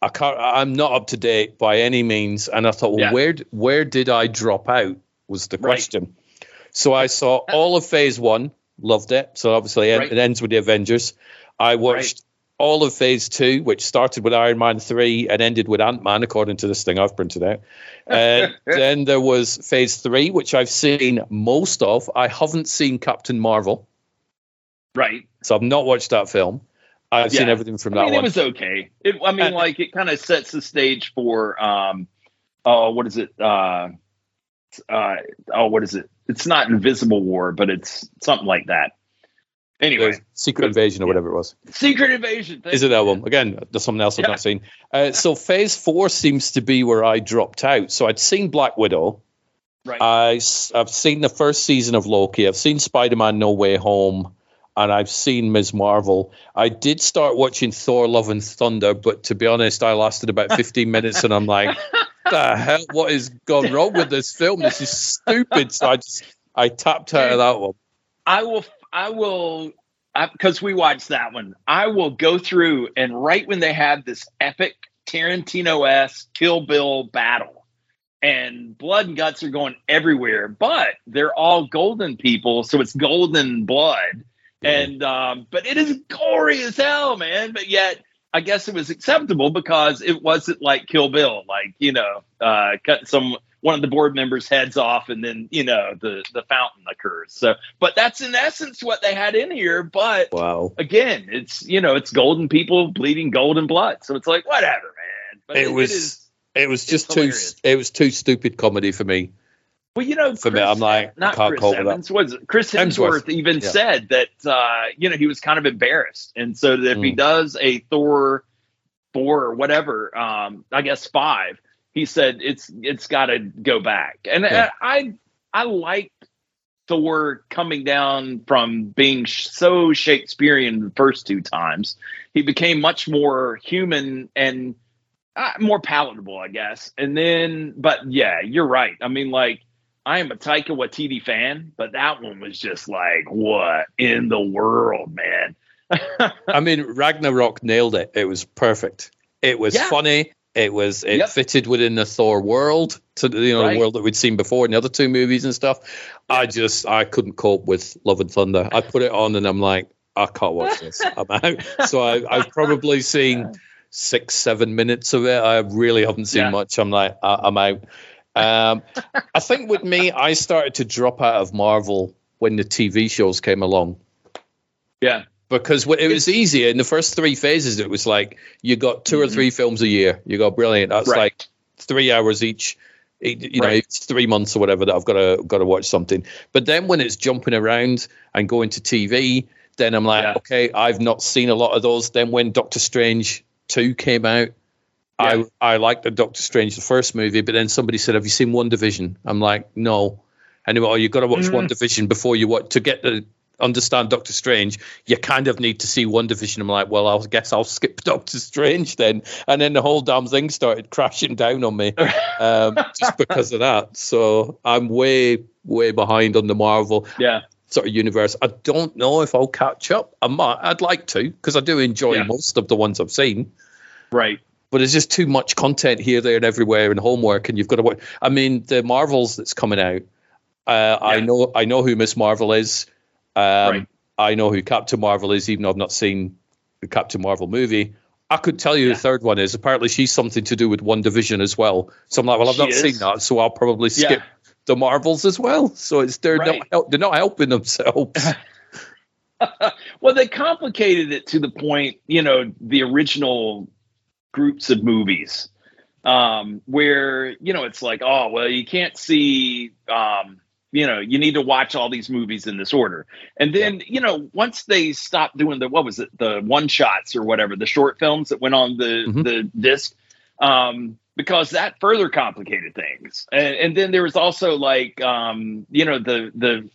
I can't, I'm not up to date by any means. And I thought, well, yeah. where where did I drop out was the question. Right. So I saw all of phase one, loved it. So obviously right. it ends with the Avengers. I watched... Right. All of phase two, which started with Iron Man three and ended with Ant-Man, according to this thing I've printed out. Uh, then there was phase three, which I've seen most of. I haven't seen Captain Marvel. Right. So I've not watched that film. I've yeah. seen everything from that I mean, one. It was okay. It, I mean, like, it kind of sets the stage for, um, oh, what is it? Uh, uh, oh, what is it? It's not Invisible War, but it's something like that. Anyway, Secret Invasion or whatever it was. Secret Invasion. Is it that one? Again, there's something else I've yeah. not seen. Uh, so phase four seems to be where I dropped out. So I'd seen Black Widow. Right. I, I've seen the first season of Loki. I've seen Spider-Man No Way Home. And I've seen Miz Marvel. I did start watching Thor Love and Thunder. But to be honest, I lasted about fifteen minutes and I'm like, the hell, what has gone wrong with this film? This is stupid. So I just, I tapped out of that one. I will... I will, because we watched that one, I will go through and right when they had this epic Tarantino-esque Kill Bill battle and blood and guts are going everywhere, but they're all golden people. So it's golden blood. And, um, but it is gory as hell, man. But yet I guess it was acceptable because it wasn't like Kill Bill, like, you know, uh, cut some, one of the board members' heads off, and then, you know, the, the fountain occurs. So, but that's in essence what they had in here. But wow. again, it's, you know, it's golden people bleeding golden blood. So it's like, whatever, man. But it, it was, it, is, it was just too, hilarious. It was too stupid comedy for me. Well, you know, for Chris, me, I'm like, not I can't Chris Evans was Chris Hemsworth, Hemsworth even yeah. said that, uh, you know, he was kind of embarrassed. And so that if mm. he does a Thor four or whatever, um, I guess five, he said it's it's got to go back, and yeah. I I liked Thor coming down from being sh- so Shakespearean the first two times. He became much more human and uh, more palatable, I guess. And then, but yeah, you're right. I mean, like, I am a Taika Waititi fan, but that one was just like, what in the world, man? I mean, Ragnarok nailed it. It was perfect. It was yeah. funny. It was it yep. fitted within the Thor world, to you know, right. the world that we'd seen before in the other two movies and stuff. Yeah. I just I couldn't cope with Love and Thunder. I put it on and I'm like, I can't watch this. I'm out. So I, I've probably seen six, seven minutes of it. I really haven't seen yeah. much. I'm like, I, I'm out. Um, I think with me, I started to drop out of Marvel when the T V shows came along. Yeah. Because it was easier in the first three phases. It was like you got two mm-hmm. or three films a year. You got brilliant. That's right. like three hours each. You know, right. it's three months or whatever that I've got to got to watch something. But then when it's jumping around and going to T V, then I'm like, yeah. okay, I've not seen a lot of those. Then when Doctor Strange two came out, yeah. I I liked the Doctor Strange the first movie, but then somebody said, "Have you seen WandaVision?" I'm like, "No." Anyway, oh, you've got to watch mm. WandaVision before you watch to get the. understand Doctor Strange, you kind of need to see WandaVision. I'm like, well, I guess I'll skip Doctor Strange then. And then the whole damn thing started crashing down on me um, just because of that. So I'm way, way behind on the Marvel yeah. sort of universe. I don't know if I'll catch up. I might. I'd like to, because I do enjoy yeah. most of the ones I've seen. Right. But there's just too much content here, there, and everywhere and homework. And you've got to watch. I mean, the Marvels that's coming out, uh, yeah. I know I know who Miss Marvel is. Um, right. I know who Captain Marvel is, even though I've not seen the Captain Marvel movie. I could tell you yeah. the third one is. Apparently, she's something to do with WandaVision as well. So I'm like, well, I've she not is. seen that, so I'll probably skip yeah. the Marvels as well. So it's they're right. not help, they're not helping themselves. Well, they complicated it to the point, you know, the original groups of movies um, where you know it's like, oh, well, you can't see. Um, You know, you need to watch all these movies in this order. And then, yeah. you know, once they stopped doing the, what was it, the one shots or whatever, the short films that went on the, mm-hmm. the disc, um, because that further complicated things. And, and then there was also like, um, you know, the the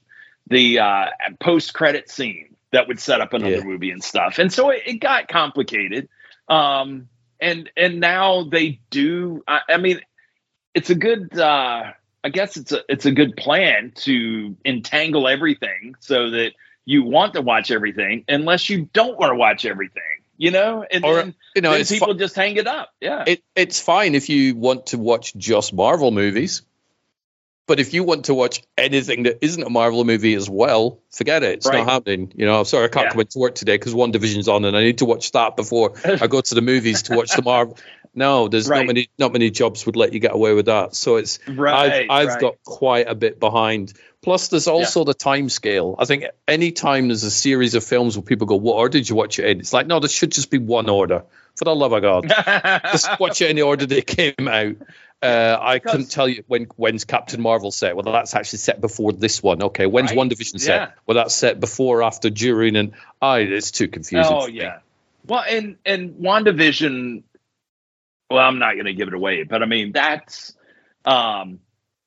the uh, post-credit scene that would set up another yeah. movie and stuff. And so it, it got complicated. Um, and, and now they do, I, I mean, it's a good... Uh, I guess it's a it's a good plan to entangle everything so that you want to watch everything unless you don't want to watch everything, you know, and or, then, you know, then people fi- just hang it up. Yeah, it, it's fine if you want to watch just Marvel movies. But if you want to watch anything that isn't a Marvel movie as well, forget it. It's right. not happening. You know, I'm sorry, I can't yeah. come into work today because WandaVision's on and I need to watch that before I go to the movies to watch the Marvel. No, there's right. not many not many jobs would let you get away with that. So it's right, I've, I've right. got quite a bit behind. Plus, there's also yeah. the time scale. I think any time there's a series of films where people go, what order did you watch it in? It's like, no, there should just be one order. For the love of God. Just watch it in the order they came out. Uh, I because, couldn't tell you when when's Captain Marvel set. Well, that's actually set before this one. Okay, when's right? WandaVision set? Yeah. Well, that's set before, after, during, and I. Oh, it's too confusing. Oh yeah. Me. Well, and and WandaVision. Well, I'm not going to give it away, but I mean that's, um,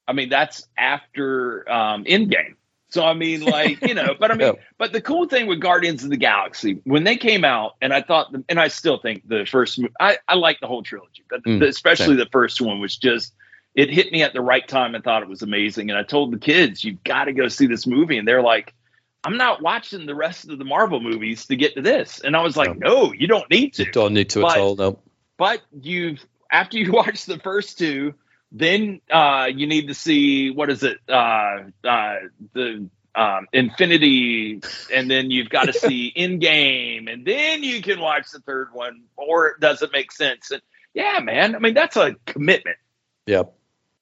I mean that's after um, Endgame. So I mean, like you know, but I mean, yeah. but the cool thing with Guardians of the Galaxy when they came out, and I thought, the, and I still think the first, I I like the whole trilogy, but mm, the, especially same. the first one was just it hit me at the right time. I thought it was amazing, and I told the kids, "You've got to go see this movie," and they're like, "I'm not watching the rest of the Marvel movies to get to this," and I was like, "No, no you don't need to. You don't need to but, at all, no." But you've after you watch the first two. Then uh, you need to see, what is it, uh, uh, the um, Infinity, and then you've got to see Endgame, and then you can watch the third one, or it doesn't make sense. And yeah, man, I mean, that's a commitment. Yeah.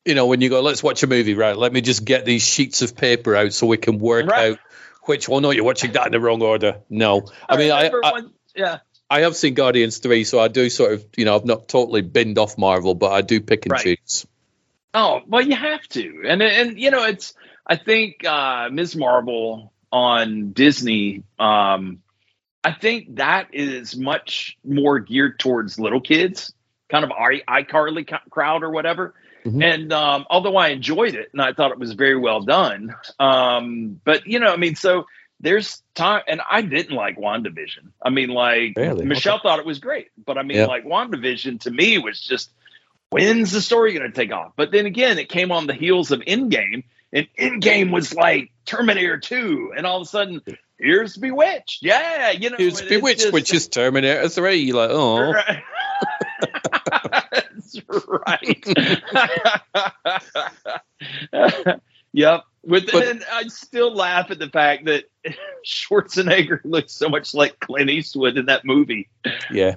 You know, when you go, let's watch a movie, right, let me just get these sheets of paper out so we can work right. out which one. No, you're watching that in the wrong order. No. I, I mean, I, I – yeah. I have seen Guardians three, so I do sort of, you know, I've not totally binned off Marvel, but I do pick and right. choose. Oh, well, you have to. And, and you know, it's, I think uh, Miz Marvel on Disney, um, I think that is much more geared towards little kids, kind of iCarly crowd or whatever. Mm-hmm. And um, although I enjoyed it and I thought it was very well done, um, but, you know, I mean, so there's time, and I didn't like WandaVision. I mean, like Barely. Michelle okay. thought it was great, but I mean, yep. like WandaVision to me was just, when's the story going to take off? But then again, it came on the heels of Endgame, and Endgame was like Terminator two, and all of a sudden, here's Bewitched. Yeah, you know, here's Bewitched, just, which is Terminator three. You're like, oh. Right. That's right. Yep. But, and I still laugh at the fact that Schwarzenegger looks so much like Clint Eastwood in that movie. Yeah,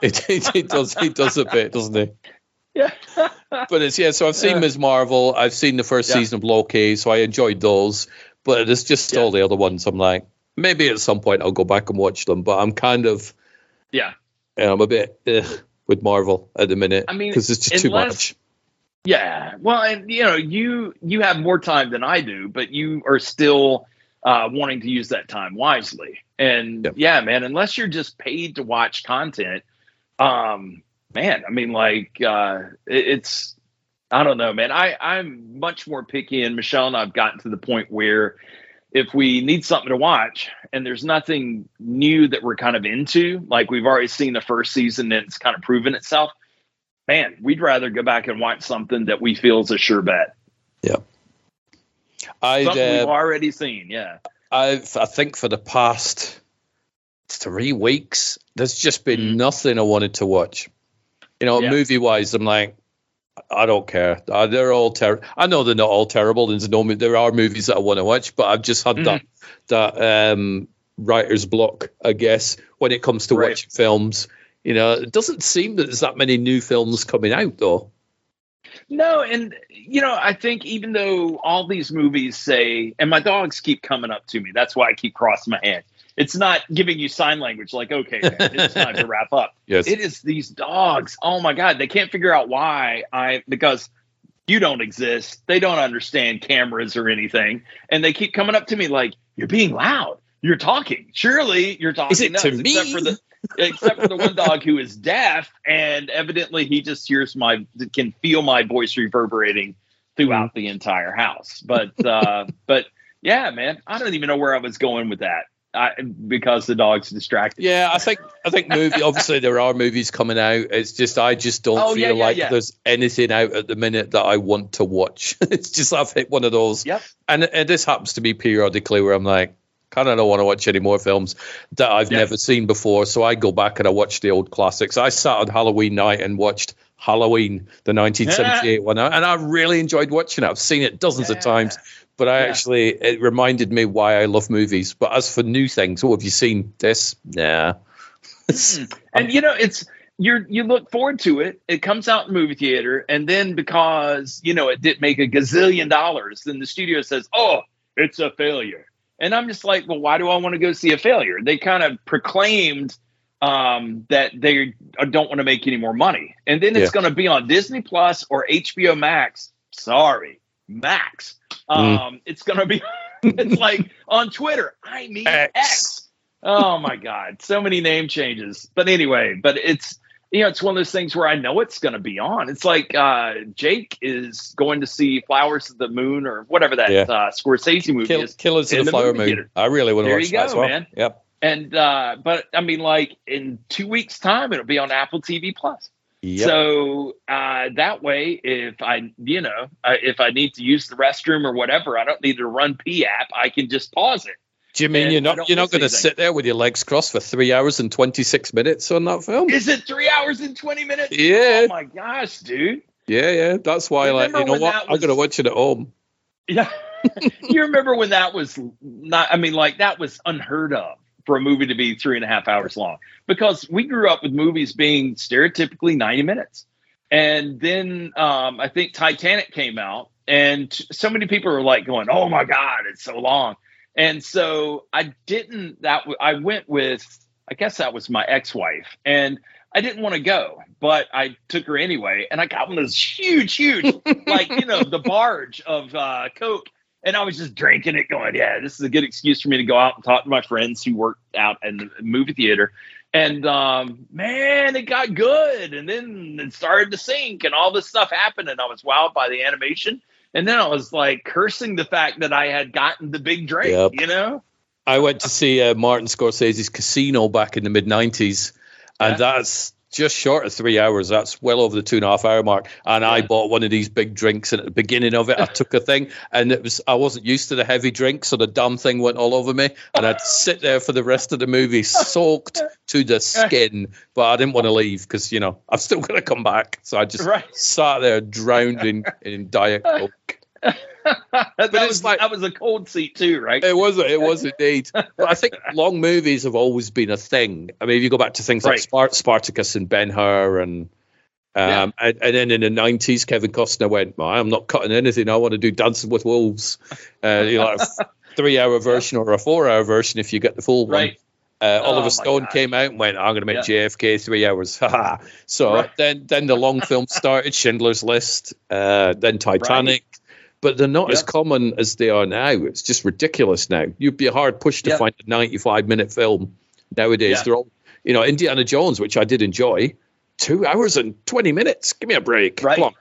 it, it, it does. It does a bit, doesn't it? Yeah. But it's yeah. So I've seen Miz Marvel. I've seen the first yeah. season of Loki, so I enjoyed those. But it's just yeah. all the other ones. I'm like, maybe at some point I'll go back and watch them. But I'm kind of yeah. You know, I'm a bit ugh, with Marvel at the minute. I mean, because it's just unless- too much. Yeah, well, and you know, you you have more time than I do, but you are still uh, wanting to use that time wisely. And yep. yeah, man, unless you're just paid to watch content, um, man, I mean, like uh, it, it's, I don't know, man. I I'm much more picky, and Michelle and I've gotten to the point where if we need something to watch and there's nothing new that we're kind of into, like we've already seen the first season and it's kind of proven itself. Man, we'd rather go back and watch something that we feel is a sure bet. Yeah. I'd, something uh, we've already seen, yeah. I've, I think for the past three weeks, there's just been mm. nothing I wanted to watch. You know, yeah. movie-wise, I'm like, I don't care. They're all terrible. I know they're not all terrible. There's no, there are movies that I want to watch, but I've just had mm. that that um, writer's block, I guess, when it comes to right. watching films. You know, it doesn't seem that there's that many new films coming out, though. No, and, you know, I think even though all these movies say, and my dogs keep coming up to me, that's why I keep crossing my hands. It's not giving you sign language like, okay, man, it's time to wrap up. Yes. It is these dogs. Oh, my God. They can't figure out why I, because you don't exist. They don't understand cameras or anything. And they keep coming up to me like, you're being loud. You're talking. Surely you're talking. Is it nuts, to me? Except for the, except for the one dog who is deaf, and evidently he just hears my, can feel my voice reverberating throughout mm. the entire house. But, uh, but yeah, man, I don't even know where I was going with that I, because the dog's distracted. Yeah, I think I think movie. Obviously, there are movies coming out. It's just I just don't oh, feel yeah, yeah, like yeah. there's anything out at the minute that I want to watch. It's just I've hit one of those, yep. and, and this happens to me periodically where I'm like, kind of don't want to watch any more films that I've yeah. never seen before. So I go back and I watch the old classics. I sat on Halloween night and watched Halloween, the nineteen seventy-eight yeah. one. And I really enjoyed watching it. I've seen it dozens yeah. of times, but I yeah. actually, it reminded me why I love movies. But as for new things, oh, have you seen this? Nah. Mm. And you know, it's, you're, you look forward to it. It comes out in movie theater. And then because, you know, it didn't make a gazillion dollars, then the studio says, oh, it's a failure. And I'm just like, well, why do I want to go see a failure? They kind of proclaimed um, that they don't want to make any more money. And then yeah. it's going to be on Disney Plus or H B O Max. Sorry, Max. Um, mm. It's going to be it's like on Twitter. I mean, X. X. Oh, my God. So many name changes. But anyway, but it's, you know, it's one of those things where I know it's going to be on. It's like uh, Jake is going to see Flowers of the Moon or whatever that yeah. uh, Scorsese movie Kill, is. Killers of the Flower Moon. Theater. I really want to watch that as well. There you go, man. Yep. And uh, but I mean, like in two weeks' time, it'll be on Apple T V Plus. Yep. So uh, that way, if I, you know, uh, if I need to use the restroom or whatever, I don't need to run P app. I can just pause it. Do you mean and you're not you're not going to sit there with your legs crossed for three hours and twenty-six minutes on that film? Is it three hours and twenty minutes? Yeah. Oh my gosh, dude. Yeah, yeah. That's why, you like, you know what? Was... I'm going to watch it at home. Yeah. You remember when that was not? I mean, like that was unheard of for a movie to be three and a half hours long because we grew up with movies being stereotypically ninety minutes, and then um, I think Titanic came out, and so many people were like going, "Oh my God, it's so long." And so I didn't, that w- I went with, I guess that was my ex-wife, and I didn't want to go, but I took her anyway. And I got one of those huge, huge, like, you know, the barge of uh, Coke. And I was just drinking it going, yeah, this is a good excuse for me to go out and talk to my friends who work out in the movie theater. And um, man, it got good. And then it started to sink and all this stuff happened. And I was wowed by the animation. And then I was like cursing the fact that I had gotten the big drink, yep. you know? I went to see uh, Martin Scorsese's Casino back in the mid nineties, and yeah. that's just short of three hours. That's well over the two and a half hour mark. And yeah. I bought one of these big drinks, and at the beginning of it, I took a thing, and it was I wasn't used to the heavy drink, so the damn thing went all over me, and I'd sit there for the rest of the movie soaked to the skin. But I didn't want to leave because, you know, I'm still going to come back. So I just right. sat there drowned in, in Diet Coke. that, but was, it's like, that was a cold seat too, right? It was, it was indeed. But I think long movies have always been a thing. I mean, if you go back to things right. like Spart- Spartacus and Ben-Hur, and, um, yeah. and and then in the nineties, Kevin Costner went, I'm not cutting anything. I want to do Dancing with Wolves. Uh, you know, like a three-hour version or a four-hour version if you get the full right. one. Uh, Oliver oh Stone came out and went, I'm going to make yeah. J F K three hours. so right. then, then the long film started, Schindler's List, uh, then Titanic. Right. But they're not yep. as common as they are now. It's just ridiculous now. You'd be hard pushed to yep. find a ninety-five minute film nowadays. Yep. They're all, you know, Indiana Jones, which I did enjoy, two hours and twenty minutes. Give me a break. Right. Come on,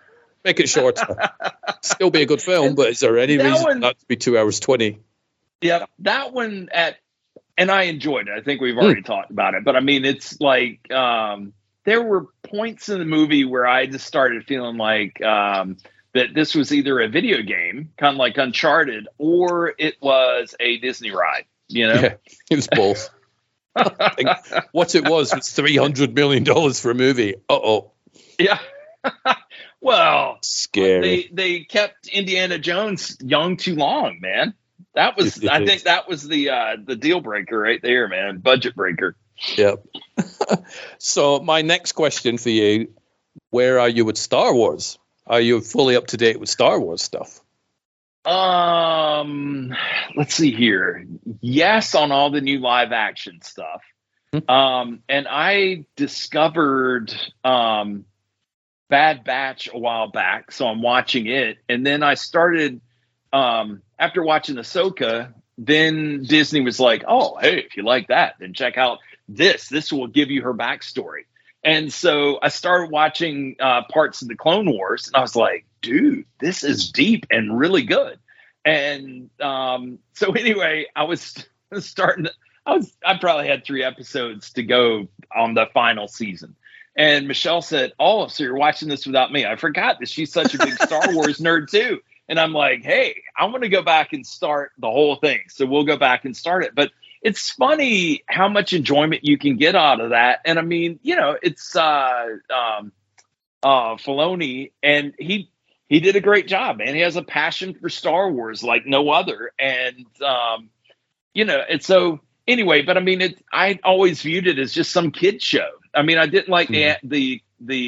make it shorter. Still be a good film, but is there any that reason one, not to be two hours twenty? Yeah, that one at, and I enjoyed it. I think we've already mm. talked about it. But I mean, it's like um, there were points in the movie where I just started feeling like. Um, that this was either a video game, kind of like Uncharted, or it was a Disney ride, you know? Yeah, it was both. what it was was three hundred million dollars for a movie. Uh-oh. Yeah. well, Scary. They, they kept Indiana Jones young too long, man. That was, I think that was the uh, the deal breaker right there, man. Budget breaker. Yep. so my next question for you, where are you with Star Wars? Are you fully up to date with Star Wars stuff? Um, let's see here. Yes, on all the new live action stuff. Mm-hmm. Um, and I discovered um, Bad Batch a while back, so I'm watching it. And then I started, um, after watching Ahsoka, then Disney was like, oh, hey, if you like that, then check out this. This will give you her backstory. And so I started watching uh, parts of the Clone Wars, and I was like, dude, this is deep and really good. And um, so anyway, I was starting to, I was, I probably had three episodes to go on the final season. And Michelle said, oh, so you're watching this without me. I forgot that she's such a big Star Wars nerd too. And I'm like, hey, I want to go back and start the whole thing. So we'll go back and start it. But it's funny how much enjoyment you can get out of that. And I mean, you know, it's uh, um, uh, Filoni, and he he did a great job, man. He has a passion for Star Wars like no other. And, um, you know, and so anyway, but I mean, it, I always viewed it as just some kid show. I mean, I didn't like mm. the the,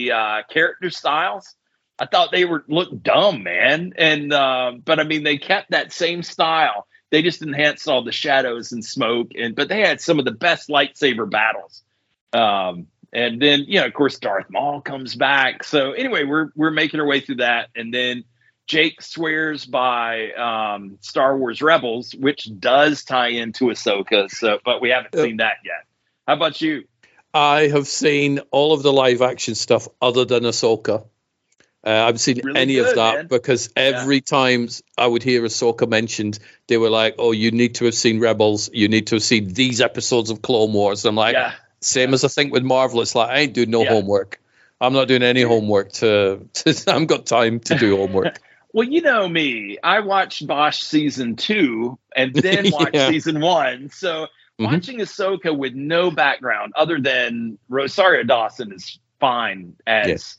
the uh, character styles. I thought they were looked dumb, man. And uh, but I mean, they kept that same style. They just enhanced all the shadows and smoke, and but they had some of the best lightsaber battles. Um, and then, you know, of course, Darth Maul comes back. So anyway, we're we're making our way through that, and then Jake swears by um, Star Wars Rebels, which does tie into Ahsoka. So, but we haven't seen that yet. How about you? I have seen all of the live action stuff other than Ahsoka. Uh, I haven't seen really any good, of that man. Because every yeah. time I would hear Ahsoka mentioned, they were like, oh, you need to have seen Rebels. You need to have seen these episodes of Clone Wars. And I'm like, yeah. same yeah. as I think with Marvel. It's like, I ain't doing no yeah. homework. I'm not doing any homework. To, to I haven't got time to do homework. well, you know me. I watched Bosch season two and then watched yeah. season one. So mm-hmm. watching Ahsoka with no background other than Rosario Dawson is fine as yes.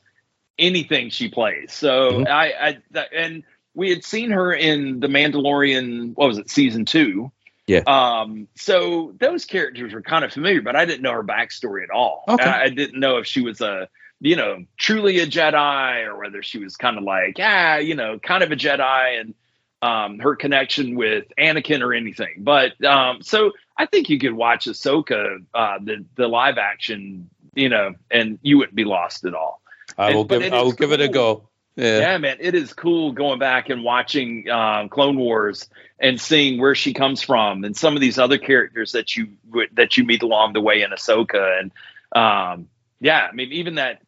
anything she plays. So mm-hmm. I, I, and we had seen her in The Mandalorian, what was it? Season two. Yeah. Um, so those characters were kind of familiar, but I didn't know her backstory at all. Okay. I, I didn't know if she was a, you know, truly a Jedi or whether she was kind of like, ah, you know, kind of a Jedi and, um, her connection with Anakin or anything. But, um, so I think you could watch Ahsoka, uh, the, the live action, you know, and you wouldn't be lost at all. I and, will give. It I will cool. give it a go. Yeah. yeah, man, it is cool going back and watching um, Clone Wars and seeing where she comes from and some of these other characters that you that you meet along the way in Ahsoka. And um, yeah, I mean, even that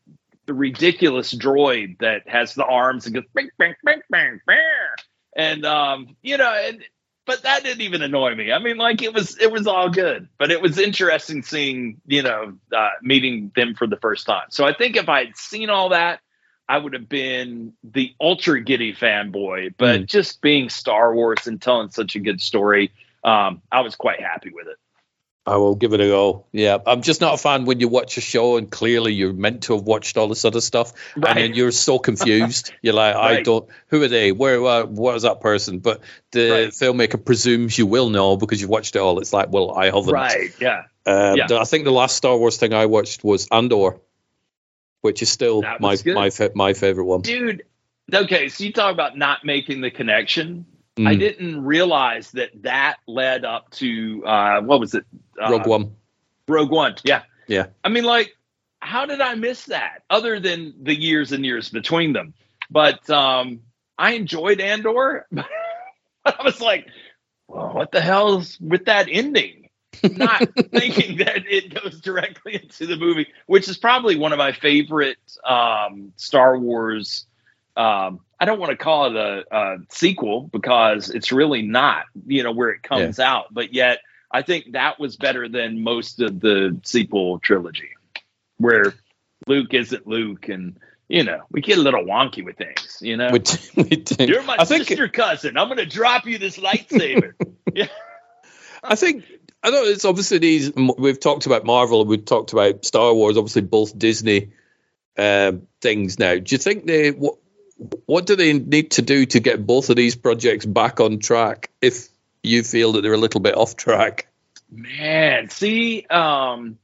the ridiculous droid that has the arms and goes bang, bang, bang, bang, bang, and um, you know, and but that didn't even annoy me. I mean, like, it was it was all good, but it was interesting seeing, you know, uh, meeting them for the first time. So I think if I had seen all that, I would have been the ultra giddy fanboy. But mm. just being Star Wars and telling such a good story, um, I was quite happy with it. I will give it a go. Yeah, I'm just not a fan when you watch a show and clearly you're meant to have watched all this other stuff, right. and then you're so confused. You're like, right. I don't. Who are they? Where? Uh, what is that person? But the right. filmmaker presumes you will know because you've watched it all. It's like, well, I haven't. Right. Yeah. Um, yeah. I think the last Star Wars thing I watched was Andor, which is still my good. my fa- my favorite one. Dude. Okay, so you talk about not making the connection. Mm. I didn't realize that that led up to, uh, what was it? Uh, Rogue One. Rogue One, yeah. Yeah. I mean, like, how did I miss that? Other than the years and years between them. But um, I enjoyed Andor. I was like, well, what the hell's with that ending? Not thinking that it goes directly into the movie, which is probably one of my favorite um, Star Wars Um, I don't want to call it a, a sequel because it's really not, you know, where it comes yeah. out. But yet I think that was better than most of the sequel trilogy where Luke isn't Luke. And, you know, we get a little wonky with things, you know, we do, we do. You're my I sister think... cousin. I'm going to drop you this lightsaber. yeah. I think, I know it's obviously these, we've talked about Marvel, we've talked about Star Wars, obviously both Disney um, things now. Do you think they, what, What do they need to do to get both of these projects back on track if you feel that they're a little bit off track? Man, see, um,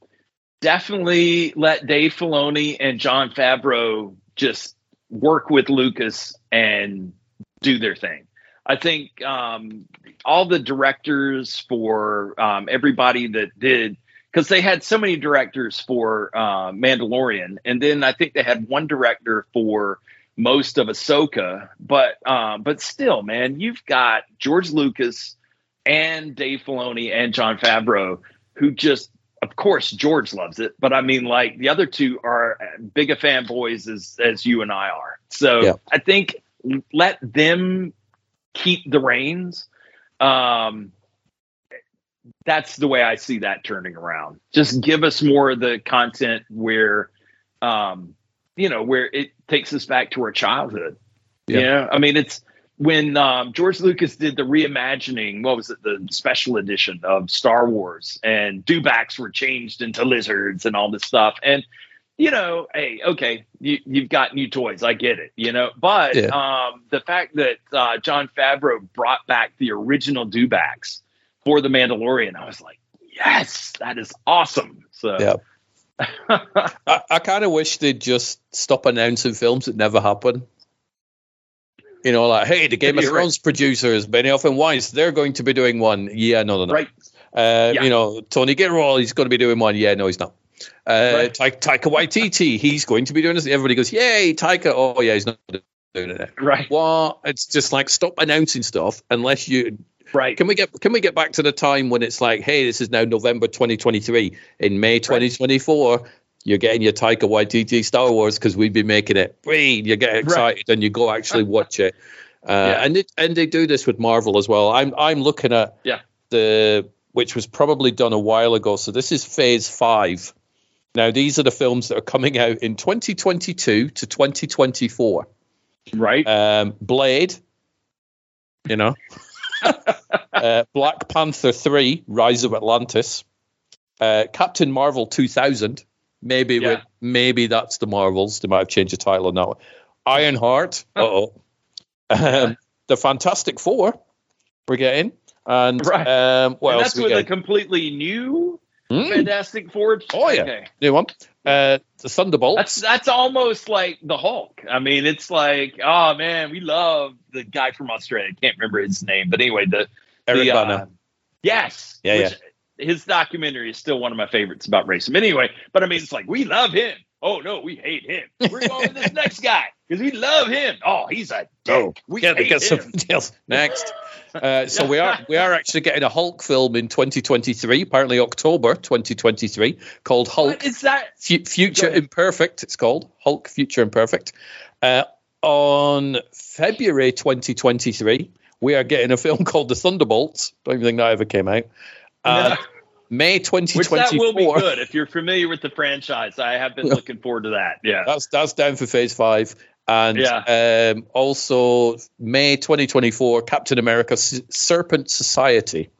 definitely let Dave Filoni and Jon Favreau just work with Lucas and do their thing. I think um, all the directors for um, everybody that did, because they had so many directors for uh, Mandalorian, and then I think they had one director for most of Ahsoka, but um, but still, man, you've got George Lucas and Dave Filoni and Jon Favreau, who just, of course, George loves it, but I mean, like, the other two are big a fanboys as as you and I are. So yeah. I think let them keep the reins. Um, that's the way I see that turning around. Just give us more of the content where, um, you know, where it takes us back to our childhood. Yeah. You know? I mean, it's when um, George Lucas did the reimagining, what was it, the special edition of Star Wars, and dewbacks were changed into lizards and all this stuff. And, you know, hey, okay, you, you've got new toys. I get it, you know. But yeah. um, the fact that uh, Jon Favreau brought back the original dewbacks for The Mandalorian, I was like, yes, that is awesome. So. Yeah. I, I kind of wish they'd just stop announcing films that never happen. You know, like, hey, the Game of Thrones right. producers, Benioff and Weiss, they're going to be doing one. Yeah, no, no, no. Right. Uh, yeah. You know, Tony Gilroy, he's going to be doing one. Yeah, no, he's not. Uh, right. Ta- Taika Waititi, he's going to be doing this. Everybody goes, yay, Taika. Oh, yeah, he's not doing it. Right. Well, it's just like, stop announcing stuff unless you... Right. Can we get can we get back to the time when it's like, hey, this is now November twenty twenty-three. In May twenty twenty-four, right. you're getting your Taika Waititi Star Wars because we'd be making it. You get excited right. and you go actually watch it. Uh, yeah. And it, and they do this with Marvel as well. I'm I'm looking at yeah. the which was probably done a while ago. So this is phase five. Now these are the films that are coming out in twenty twenty-two to twenty twenty-four. Right. Um, Blade. You know. uh, Black Panther three, Rise of Atlantis, uh, Captain Marvel two thousand, maybe yeah. with, maybe that's the Marvels, they might have changed the title on that one. Ironheart, uh-oh. um, the Fantastic Four we're getting, and right. um, what and else that's we with getting? A completely new mm. Fantastic Four. Oh yeah, okay. New one. Uh, the Thunderbolts. That's, that's almost like the Hulk. I mean, it's like, oh man, we love the guy from Australia. I can't remember his name, but anyway, the Eric the, Bana. Uh, yes, yeah, which, yeah. His documentary is still one of my favorites about racism. Anyway, but I mean, it's like we love him. Oh no, we hate him. We're going with this next guy because we love him. Oh, he's a dick. Oh, we got to get something else next. Uh, so we are we are actually getting a Hulk film in twenty twenty-three, apparently October twenty twenty-three, called Hulk. What is that? F- Future Imperfect, it's called. Hulk Future Imperfect. Uh, on February twenty twenty-three, we are getting a film called The Thunderbolts. Don't even think that ever came out. Uh, no. May twenty twenty-four. Which that will be good if you're familiar with the franchise. I have been looking forward to that. Yeah, that's that's down for Phase Five, and yeah. um, also May twenty twenty-four, Captain America: Serpent Society.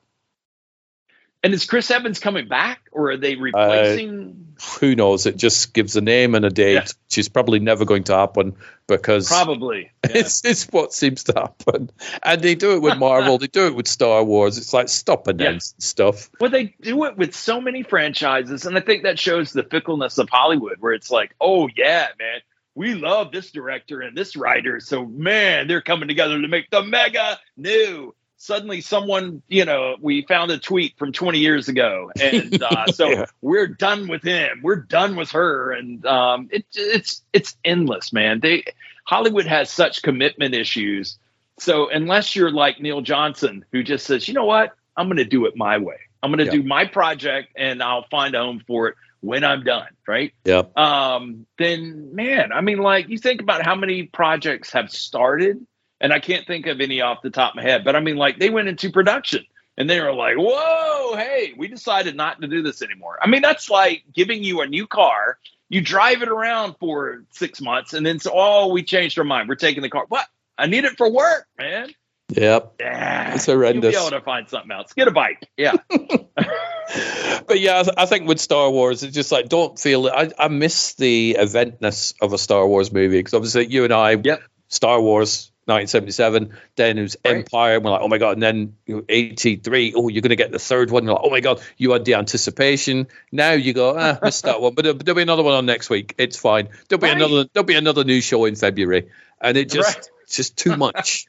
And is Chris Evans coming back, or are they replacing? Uh, who knows? It just gives a name and a date, yeah. which is probably never going to happen because probably yeah. it's it's what seems to happen. And they do it with Marvel, they do it with Star Wars. It's like stop announcing yeah. stuff. Well, they do it with so many franchises, and I think that shows the fickleness of Hollywood, where it's like, oh yeah, man, we love this director and this writer, so man, they're coming together to make the mega new. Suddenly someone, you know, we found a tweet from twenty years ago. And uh, so yeah. we're done with him. We're done with her. And um, it, it's it's endless, man. They Hollywood has such commitment issues. So unless you're like Neil Johnson, who just says, you know what, I'm going to do it my way. I'm going to yeah. do my project and I'll find a home for it when I'm done. Right. Yeah. Um, then, man, I mean, like you think about how many projects have started. And I can't think of any off the top of my head. But, I mean, like, they went into production. And they were like, whoa, hey, we decided not to do this anymore. I mean, that's like giving you a new car. You drive it around for six months. And then, so, oh, we changed our mind. We're taking the car. What? I need it for work, man. Yep. Yeah. It's horrendous. You'll be able to find something else. Get a bike. Yeah. But, yeah, I, th- I think with Star Wars, it's just like, don't feel it. I, I miss the eventness of a Star Wars movie. Because, obviously, you and I, yep. Star Wars nineteen seventy-seven, then it was right. Empire, and we're like, oh my god, and then eighty-three, oh, you're going to get the third one, you're like, oh my god, you had the anticipation, now you go, ah, missed that one, but there'll, there'll be another one on next week, it's fine, there'll be right. another there'll be another new show in February, and it just, right. it's just too much,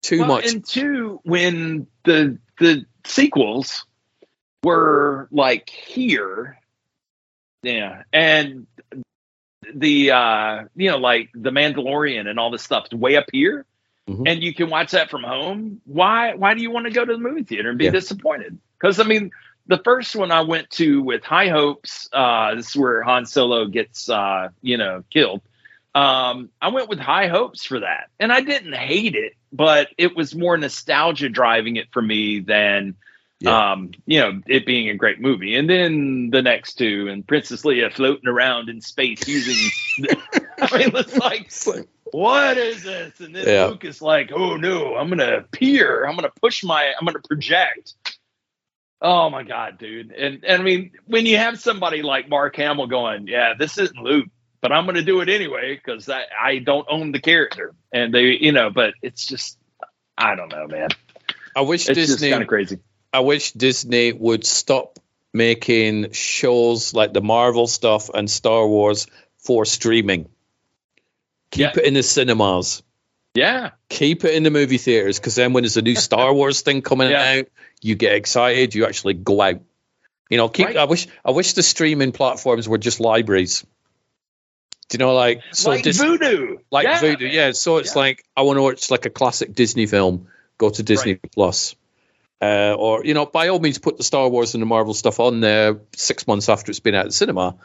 too well, much. And two, when the the sequels were like here, yeah, and the uh you know like the Mandalorian and all this stuff's way up here, mm-hmm. and you can watch that from home. Why why do you want to go to the movie theater and be yeah. disappointed? Because I mean, the first one I went to with high hopes, uh this is where Han Solo gets uh you know killed, um I went with high hopes for that, and I didn't hate it, but it was more nostalgia driving it for me than Yeah. Um, you know, it being a great movie. And then the next two, and Princess Leia floating around in space using the, I mean, it's like, it's like, what is this? And then yeah. Luke is like, oh no, I'm gonna appear, I'm gonna push my I'm gonna project. Oh my god, dude. And and I mean, when you have somebody like Mark Hamill going, yeah, this isn't Luke, but I'm gonna do it anyway, because I, I don't own the character. And they you know, but it's just, I don't know, man. I wish it's Disney kind of crazy. I wish Disney would stop making shows like the Marvel stuff and Star Wars for streaming. Keep yeah. it in the cinemas. Yeah. Keep it in the movie theaters, because then when there's a new Star Wars thing coming yeah. out, you get excited, you actually go out. You know, keep. Right. I wish I wish the streaming platforms were just libraries. Do you know, like... So like Dis- Voodoo. Like yeah, Voodoo, man. yeah. So it's yeah. like, I want to watch like a classic Disney film. Go to Disney right. Plus. Uh, or, you know, by all means, put the Star Wars and the Marvel stuff on there six months after it's been out of the cinema.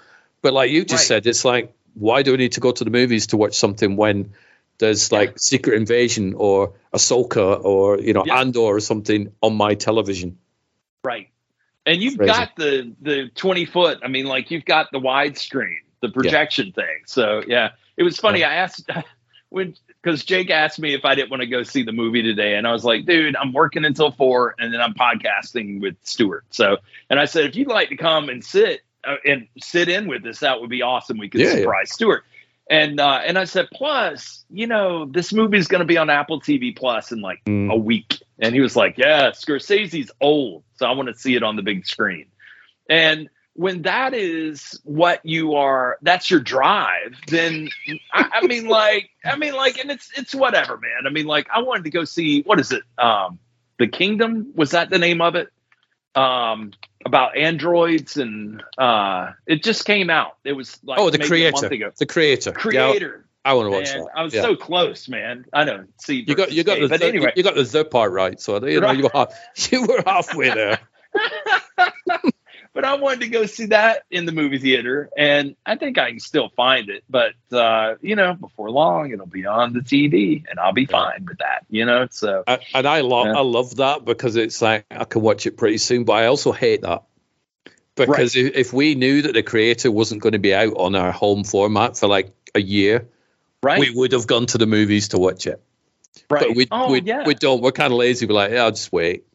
But like you just right. said, it's like, why do we need to go to the movies to watch something when there's like yeah. Secret Invasion or Ahsoka or, you know, yeah. Andor or something on my television? Right. And you've got the, the twenty foot. I mean, like you've got the widescreen, the projection yeah. thing. So, yeah, it was funny. Yeah. I asked... When, because Jake asked me if I didn't want to go see the movie today. And I was like, dude, I'm working until four and then I'm podcasting with Stuart. So, and I said, if you'd like to come and sit uh, and sit in with us, that would be awesome. We could yeah, surprise yeah. Stuart. And, uh, and I said, plus, you know, this movie is going to be on Apple T V Plus in like mm. a week. And he was like, yeah, Scorsese's old. So I want to see it on the big screen. And when that is what you are, that's your drive, then I, I mean, like, I mean, like, and it's, it's whatever, man. I mean, like, I wanted to go see, what is it? Um, The Kingdom, was that the name of it? Um, about androids, and uh, it just came out. It was like, oh, the creator, the creator, creator. Yeah, I want to watch that. I was yeah. so close, man. I know. See, you got, you got, the, but the, anyway. you got the, the part right. So you know, right. you were half, you were halfway there. But I wanted to go see that in the movie theater, and I think I can still find it. But, uh, you know, before long, it'll be on the T V, and I'll be fine with that, you know? So, I, And I, lo- you know. I love that because it's like I can watch it pretty soon, but I also hate that. Because right. if, if we knew that the creator wasn't going to be out on our home format for like a year, right. we would have gone to the movies to watch it. Right. But we, oh, we, yeah. we don't. We're kind of lazy. We're like, yeah, I'll just wait.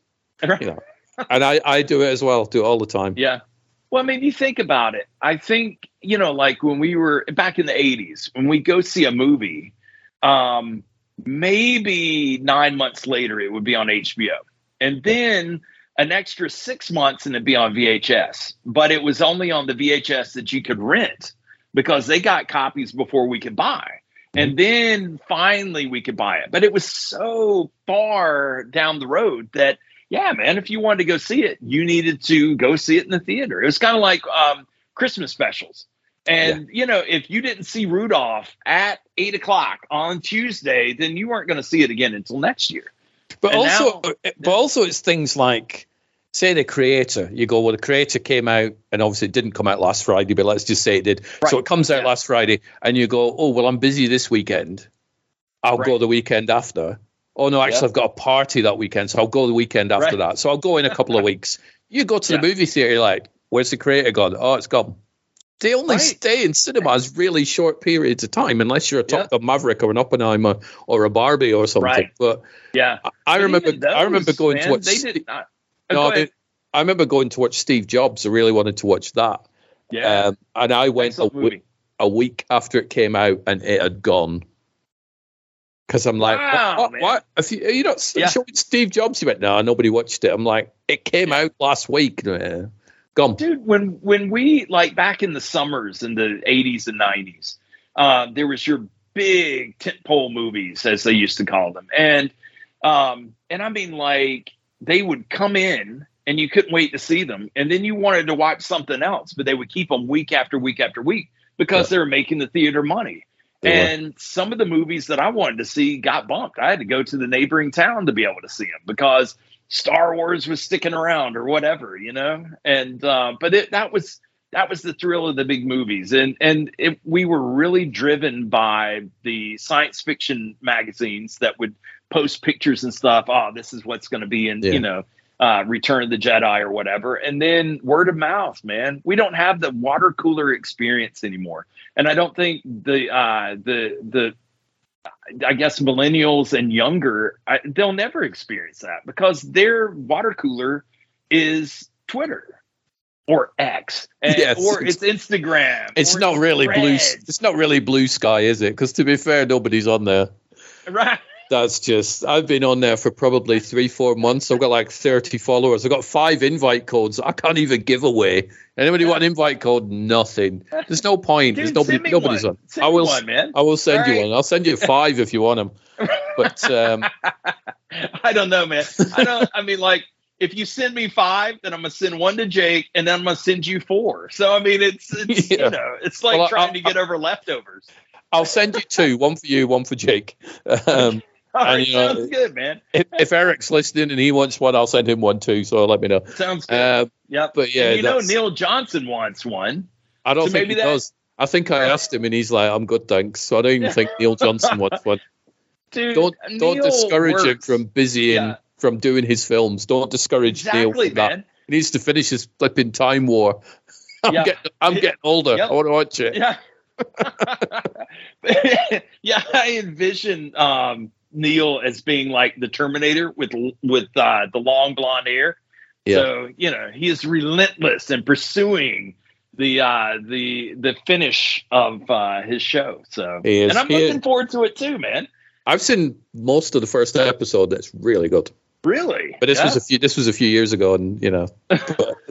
Right. You know. And I, I do it as well, do it all the time. Yeah. Well, I mean, you think about it. I think, you know, like when we were back in the eighties, when we go see a movie, um, maybe nine months later, it would be on H B O. And then an extra six months and it'd be on V H S. But it was only on the V H S that you could rent because they got copies before we could buy. And then finally we could buy it. But it was so far down the road that, yeah, man, if you wanted to go see it, you needed to go see it in the theater. It was kind of like um, Christmas specials. And, yeah. you know, if you didn't see Rudolph at eight o'clock on Tuesday, then you weren't going to see it again until next year. But and also now, but also it's things like, say, the creator. You go, well, the creator came out, and obviously it didn't come out last Friday, but let's just say it did. Right. So it comes out yeah. last Friday, and you go, oh, well, I'm busy this weekend. I'll right. go the weekend after. Oh, no, actually, yeah. I've got a party that weekend, so I'll go the weekend after right. that. So I'll go in a couple of weeks. You go to yeah. the movie theater, you're like, where's the creator gone? Oh, it's gone. They only right. stay in cinemas really short periods of time, unless you're a Top Gun yeah. Maverick or an Oppenheimer or a Barbie or something. Right. But yeah, I, I but remember those, I remember going man, to watch. They did not. Oh, no, they, I remember going to watch Steve Jobs. I really wanted to watch that. Yeah, um, and I went a, w- a week after it came out, and it had gone. Because I'm like, wow, what? what, what? If you, are you not yeah. showing Steve Jobs? He went, no, nobody watched it. I'm like, it came out last week. Gone. Dude, when when we, like, back in the summers in the eighties and nineties, uh, there was your big tentpole movies, as they used to call them. And um, and I mean, like, they would come in, and you couldn't wait to see them. And then you wanted to watch something else, but they would keep them week after week after week because yeah. they were making the theater money. They and were. Some of the movies that I wanted to see got bumped. I had to go to the neighboring town to be able to see them because Star Wars was sticking around or whatever, you know? And, uh, but it, that was, that was the thrill of the big movies. And, and it, we were really driven by the science fiction magazines that would post pictures and stuff. Oh, this is what's going to be in, yeah. you know, uh, Return of the Jedi or whatever. And then word of mouth, man, we don't have the water cooler experience anymore. And I don't think the, uh, the, the, I guess millennials and younger, I, they'll never experience that because their water cooler is Twitter or X, and, yes, or it's, it's Instagram. It's not it's really Red. blue. It's not really Blue Sky, is it? Because to be fair, nobody's on there. Right. That's just. I've been on there for probably three, four months. I've got like thirty followers. I've got five invite codes. I can't even give away. Anybody want an invite code? Nothing. There's no point. Dude, There's nobody. Nobody's one. on. Send I will. One, man. I will send All you right. one. I'll send you five if you want them. But um, I don't know, man. I don't. I mean, like, if you send me five, then I'm gonna send one to Jake, and then I'm gonna send you four. So I mean, it's, it's yeah. you know, it's like well, trying I, I, to get over leftovers. I'll send you two. One for you. One for Jake. Um, Right, and, you know, sounds good, man. if, if Eric's listening and he wants one, I'll send him one too. So let me know. Sounds good. Uh, yep. But yeah, and you know Neil Johnson wants one. I don't so think he that... does. I think I asked him, and he's like, "I'm good, thanks." So I don't even think Neil Johnson wants one. Dude, don't Neil don't discourage works. him from busying yeah. from doing his films. Don't discourage exactly, Neil from that. Man. He needs to finish his flipping Time War. I'm yeah. getting I'm getting older. Yep. I want to watch it. Yeah. yeah, I envision. Um, Neil as being like the Terminator with with uh, the long blonde hair. Yeah. So, you know, he is relentless in pursuing the uh, the the finish of uh, his show. So, and I'm he looking is. forward to it too, man. I've seen most of the first episode. That's really good. Really? But this yeah. was a few this was a few years ago, and you know, but,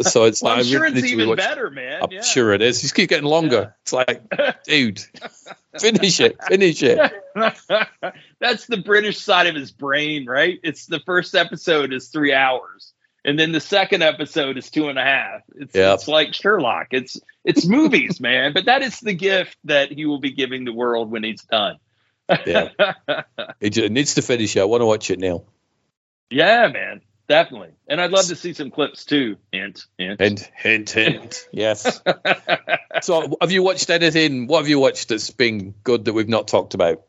so it's well, like I'm sure it's even better, man. I'm yeah. sure it is. It keeps getting longer. Yeah. It's like, dude, finish it, finish it. That's the British side of his brain, right? It's the first episode is three hours, and then the second episode is two and a half. It's, yep. it's like Sherlock. It's it's movies, man. But that is the gift that he will be giving the world when he's done. yeah, it needs to finish it. I want to watch it now. Yeah, man. Definitely. And I'd love to see some clips too. Hint, hint. Hint, hint, hint. Yes. So have you watched anything? What have you watched that's been good that we've not talked about?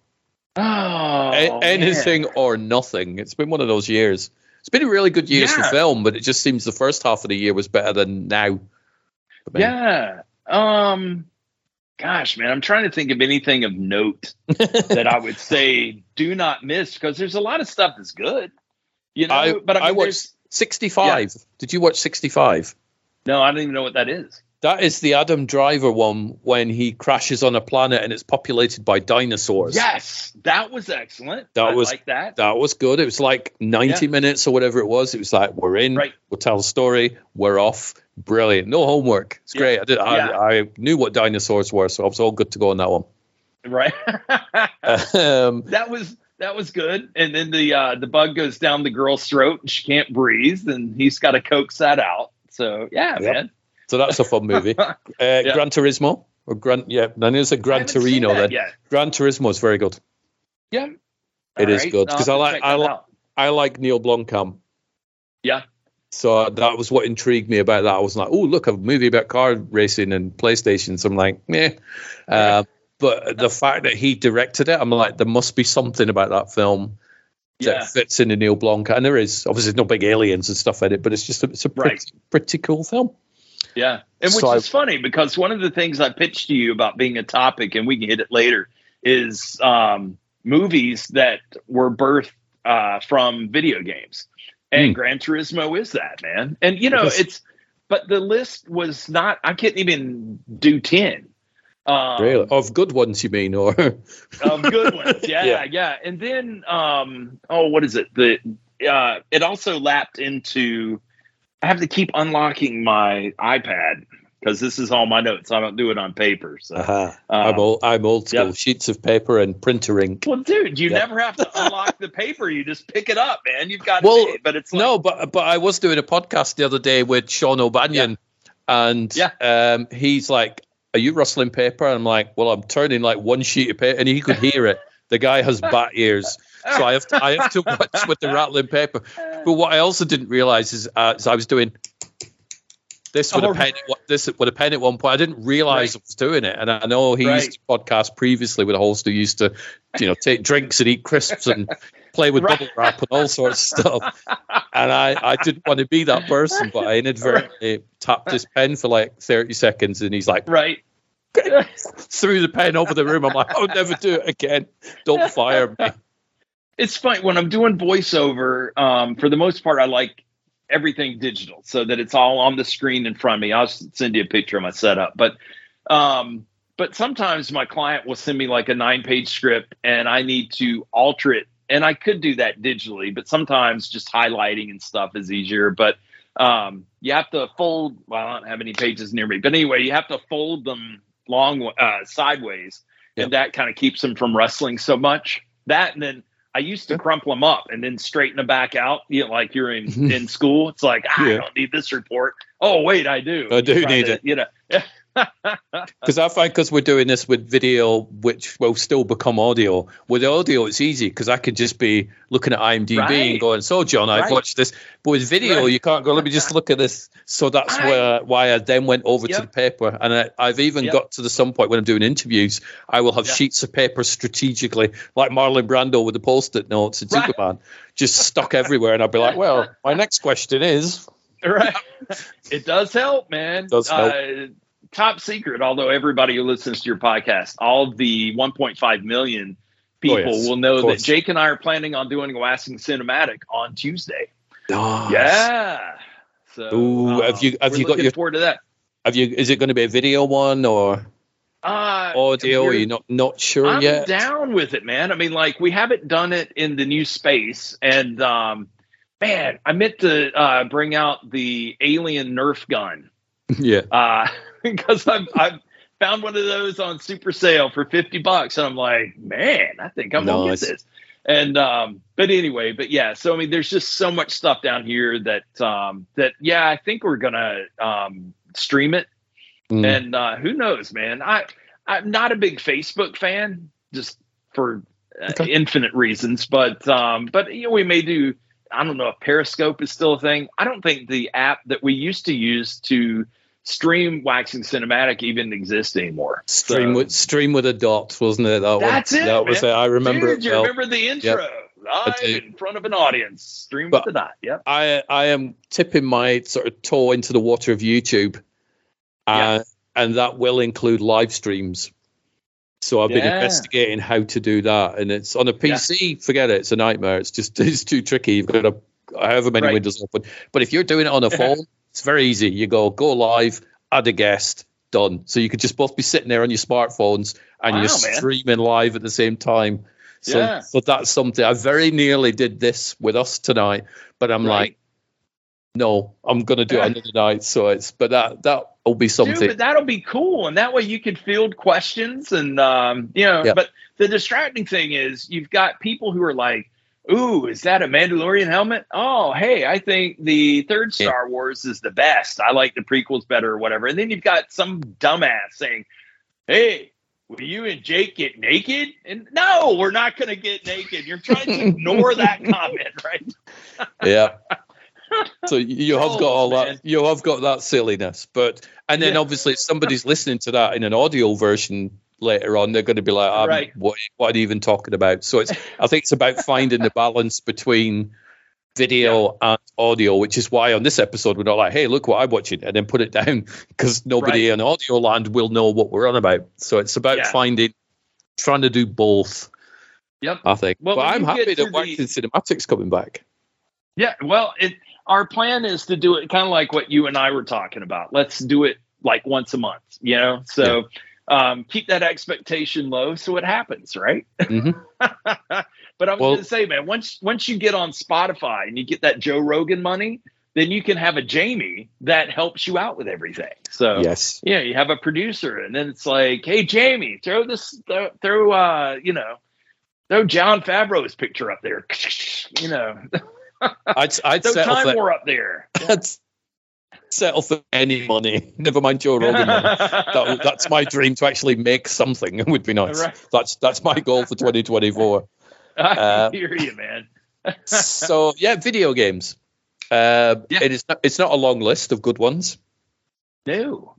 Oh, A- Anything man. Or nothing. It's been one of those years. It's been a really good year yeah. for film, but it just seems the first half of the year was better than now. Yeah. Um, gosh, man, I'm trying to think of anything of note that I would say do not miss, because there's a lot of stuff that's good. You know, I, but I, mean, I watched sixty-five. Yeah. Did you watch sixty-five? No, I don't even know what that is. That is the Adam Driver one when he crashes on a planet and it's populated by dinosaurs. Yes, that was excellent. That I was like that. That was good. It was like ninety yeah. minutes or whatever it was. It was like, we're in, right. we'll tell a story, we're off. Brilliant. No homework. It's yeah. great. I, did, I, yeah. I knew what dinosaurs were, so I was all good to go on that one. Right. um, that was... That was good. And then the uh, the bug goes down the girl's throat and she can't breathe, and he's got to coax that out. So, yeah, yep. man. So that's a fun movie. Uh, yep. Gran Turismo. or Gran, Yeah, I know it's a Gran Torino then. Yet. Gran Turismo is very good. Yeah. It All is right. good. Because I like I, li- I like Neil Blomkamp. Yeah. So that was what intrigued me about that. I was like, oh, look, a movie about car racing and PlayStation. So I'm like, meh. Uh, But the fact that he directed it, I'm like, there must be something about that film that yeah. fits in the Neil Blomkamp. And there is. Obviously, there's no big aliens and stuff in it, but it's just a, it's a pretty, right. pretty cool film. Yeah. And which so is I, funny, because one of the things I pitched to you about being a topic, and we can hit it later, is um, movies that were birthed uh, from video games. And hmm. Gran Turismo is that, man. And, you know, because, it's – but the list was not – I couldn't even do ten. Um, really? Of good ones, you mean, or of good ones? Yeah, yeah, yeah. And then, um, oh, what is it? The uh, it also lapped into. I have to keep unlocking my iPad because this is all my notes. I don't do it on paper. So uh-huh. um, I'm old. I'm old school. Yep. Sheets of paper and printer ink. Well, dude, you yep. never have to unlock the paper. You just pick it up, man. You've got well, it, but it's like, no. But but I was doing a podcast the other day with Sean O'Banion, yeah. and yeah. Um, he's like, are you rustling paper? And I'm like, well, I'm turning like one sheet of paper, and he could hear it. The guy has bat ears. So I have to, I have to watch with the rattling paper. But what I also didn't realize is, uh, is I was doing this with, oh, a pen, right. this with a pen at one point. I didn't realize right. I was doing it. And I know he right. used to podcast previously with a host who used to, you know, take drinks and eat crisps and play with right. bubble wrap and all sorts of stuff. And I, I didn't want to be that person, but I inadvertently right. tapped his pen for like thirty seconds. And he's like, right. threw the pen over the room. I'm like, I'll never do it again. Don't fire me. It's fine. When I'm doing voiceover, um, for the most part, I like everything digital so that it's all on the screen in front of me. I'll send you a picture of my setup. But um, but sometimes my client will send me like a nine-page script and I need to alter it. And I could do that digitally, but sometimes just highlighting and stuff is easier. But um, you have to fold. Well, I don't have any pages near me. But anyway, you have to fold them long uh, sideways, yep. and that kind of keeps them from rustling so much. That, and then I used to yep. crumple them up and then straighten them back out, you know, like you're in, in school. It's like, ah, yeah. I don't need this report. Oh, wait, I do. I you do need to, it. You know. Because I find, because we're doing this with video, which will still become audio. With audio, it's easy because I could just be looking at IMDb right. and going, so, John, I've right. watched this. But with video, right. you can't go, let me just look at this. So that's I, where why I then went over yep. to the paper. And I, I've even yep. got to the some point when I'm doing interviews, I will have yep. sheets of paper strategically, like Marlon Brando with the Post-it notes and right. Superman, just stuck everywhere. And I'll be like, well, my next question is. Right. It does help, man. It does help. Uh, Top secret, although everybody who listens to your podcast, all the one point five million people oh, yes, will know that Jake and I are planning on doing a Wasting Cinematic on Tuesday. Oh, yeah. So Ooh, have you have um, you got your forward to that? Have you? Is it going to be a video one or uh, audio? Are you not not sure I'm yet? I'm down with it, man. I mean, like we haven't done it in the new space, and um, man, I meant to uh, bring out the alien Nerf gun. Yeah. Uh, because I've, I've found one of those on super sale for fifty bucks. And I'm like, man, I think I'm nice. going to get this. And, um, but anyway, but yeah, so, I mean, there's just so much stuff down here that, um, that, yeah, I think we're going to, um, stream it. Mm. And, uh, who knows, man, I, I'm not a big Facebook fan just for uh, okay. infinite reasons, but, um, but, you know, we may do I don't know if Periscope is still a thing. I don't think the app that we used to use to stream Waxing Cinematic even exists anymore. Stream so, with Stream with a dot, wasn't it? That that's one, it. That was it. I remember. Dude, it you well. remember the intro? Yep. Live in front of an audience. Stream but with a dot. Yep. I I am tipping my sort of toe into the water of YouTube, uh, yeah. and that will include live streams. So I've been yeah. investigating how to do that, and it's on a P C. Yeah. Forget it; it's a nightmare. It's just it's too tricky. You've got to, however many right. windows open. But if you're doing it on a phone, it's very easy. You go go live, add a guest, done. So you could just both be sitting there on your smartphones and wow, you're streaming man. live at the same time. So, yeah. so that's something. I very nearly did this with us tonight, but I'm right. like, no, I'm going to do it another night. So it's but that that. Will be something. Dude, but that'll be cool, and that way you could field questions, and um, you know. Yeah. But the distracting thing is, you've got people who are like, "Ooh, is that a Mandalorian helmet? Oh, hey, I think the third Star Wars is the best. I like the prequels better, or whatever." And then you've got some dumbass saying, "Hey, will you and Jake get naked?" And no, we're not going to get naked. You're trying to ignore that comment, right? Yeah. So you have oh, got all man. that. You have got that silliness, but and then yeah. obviously if somebody's listening to that in an audio version later on, they're going to be like, I'm, right. what, "What are you even talking about?" So it's. I think it's about finding the balance between video yeah. and audio, which is why on this episode we're not like, "Hey, look what I'm watching," and then put it down because nobody right. in audio land will know what we're on about. So it's about yeah. finding, trying to do both. Yep, I think. Well, but I'm happy that the... Waxing Cinematic's coming back. Yeah, well, it. Our plan is to do it kind of like what you and I were talking about. Let's do it like once a month, you know? So yeah. um, keep that expectation low so it happens, right? Mm-hmm. But I'm well, going to say, man, once once you get on Spotify and you get that Joe Rogan money, then you can have a Jamie that helps you out with everything. So yes. yeah, you have a producer, and then it's like, hey, Jamie, throw this, th- throw, uh, you know, throw John Favreau's picture up there, you know. I'd, I'd so settle time for war up there. I'd settle for any money. Never mind Joe Rogan. that, that's my dream, to actually make something. It would be nice. Right. That's that's my goal for twenty twenty-four. I uh, hear you, man. So yeah, video games. Uh, yeah. It is. Not, it's not a long list of good ones. No,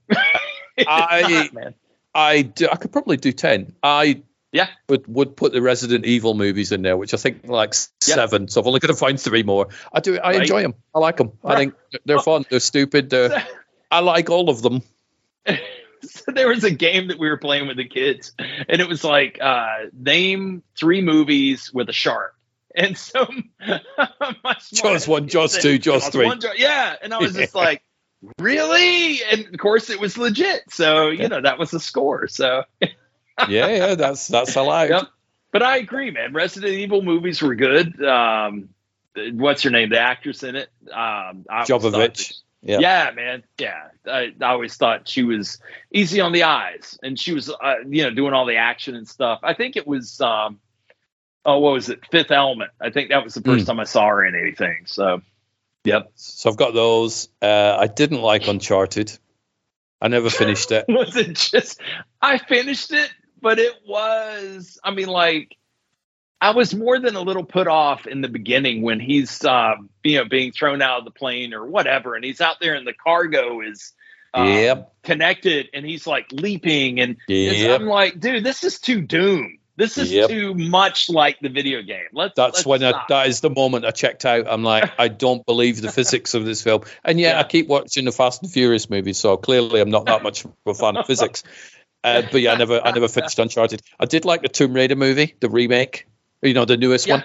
I, not, man. I do, I could probably do ten. I. Yeah, but would put the Resident Evil movies in there, which I think like yeah. seven. So I've only got to find three more. I do. I right. enjoy them. I like them. I think they're fun. They're stupid. They're, I like all of them. So there was a game that we were playing with the kids, and it was like uh, name three movies with a shark. And so Jaws one, Jaws two, Jaws three. One, yeah, and I was just yeah. like, really? And of course, it was legit. So you yeah. know that was the score. So. yeah, yeah, that's that's allowed. Yep. But I agree, man. Resident Evil movies were good. Um, what's her name? The actress in it, um, Jovovich. Yeah. yeah, man. Yeah, I, I always thought she was easy on the eyes, and she was, uh, you know, doing all the action and stuff. I think it was, um, oh, what was it? Fifth Element. I think that was the first mm. time I saw her in anything. So, yep. So I've got those. Uh, I didn't like Uncharted. I never finished it. Was it just? I finished it. But it was, I mean, like, I was more than a little put off in the beginning when he's, uh, you know, being thrown out of the plane or whatever. And he's out there and the cargo is uh, yep. connected and he's like leaping. And yep. I'm like, dude, this is too Doom. This is yep. too much like the video game. Let's, That's let's when I, that is the moment I checked out. I'm like, I don't believe the physics of this film. And yet yeah. I keep watching the Fast and Furious movies. So clearly I'm not that much of a fan of physics. Uh, but yeah, I never, I never finished Uncharted. I did like the Tomb Raider movie, the remake, you know, the newest yeah. one,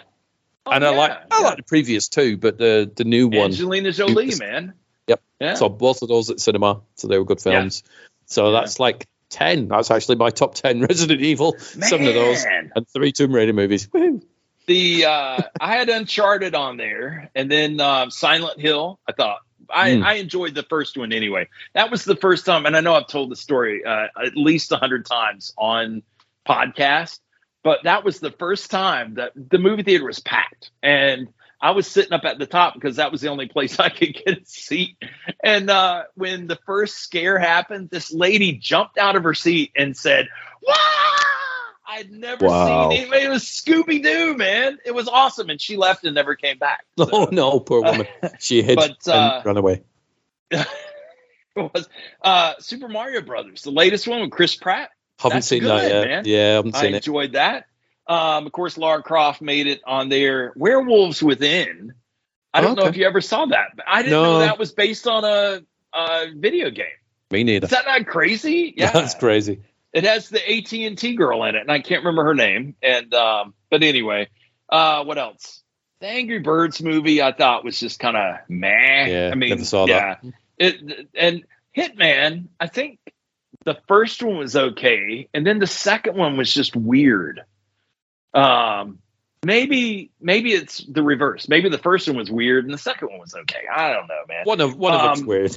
oh, and I yeah, like, I yeah. like the previous two, but the the new Angelina one, Angelina Jolie, was, man. Yep. Yeah. So both of those at cinema, so they were good films. Yeah. So yeah. that's like ten. That's actually my top ten: Resident Evil, man. seven of those, and three Tomb Raider movies. Woo-hoo. The uh, I had Uncharted on there, and then um, Silent Hill. I thought. I, mm. I enjoyed the first one anyway. That was the first time, and I know I've told the story uh, at least a hundred times on podcast, but that was the first time that the movie theater was packed. And I was sitting up at the top because that was the only place I could get a seat. And uh, when the first scare happened, this lady jumped out of her seat and said, "Wah!" I'd never wow. seen anybody. It was Scooby-Doo, man. It was awesome. And she left and never came back. So. Oh, no, poor woman. She hid but, uh, and ran away. It was uh, Super Mario Brothers, the latest one with Chris Pratt. Haven't That's seen good, that yet. Man. Yeah, I haven't seen I it. I enjoyed that. Um, of course, Lara Croft made it on there. Werewolves Within. I don't oh, okay. know if you ever saw that. But I didn't no. know that was based on a, a video game. Me neither. Is that not crazy? Yeah, that's crazy. It has the A T and T girl in it, and I can't remember her name. And um, but anyway, uh, what else? The Angry Birds movie I thought was just kind of meh. Yeah, I mean, never saw yeah. that. It, and Hitman, I think the first one was okay, and then the second one was just weird. Um, maybe maybe it's the reverse. Maybe the first one was weird, and the second one was okay. I don't know, man. One of one um, of it's weird.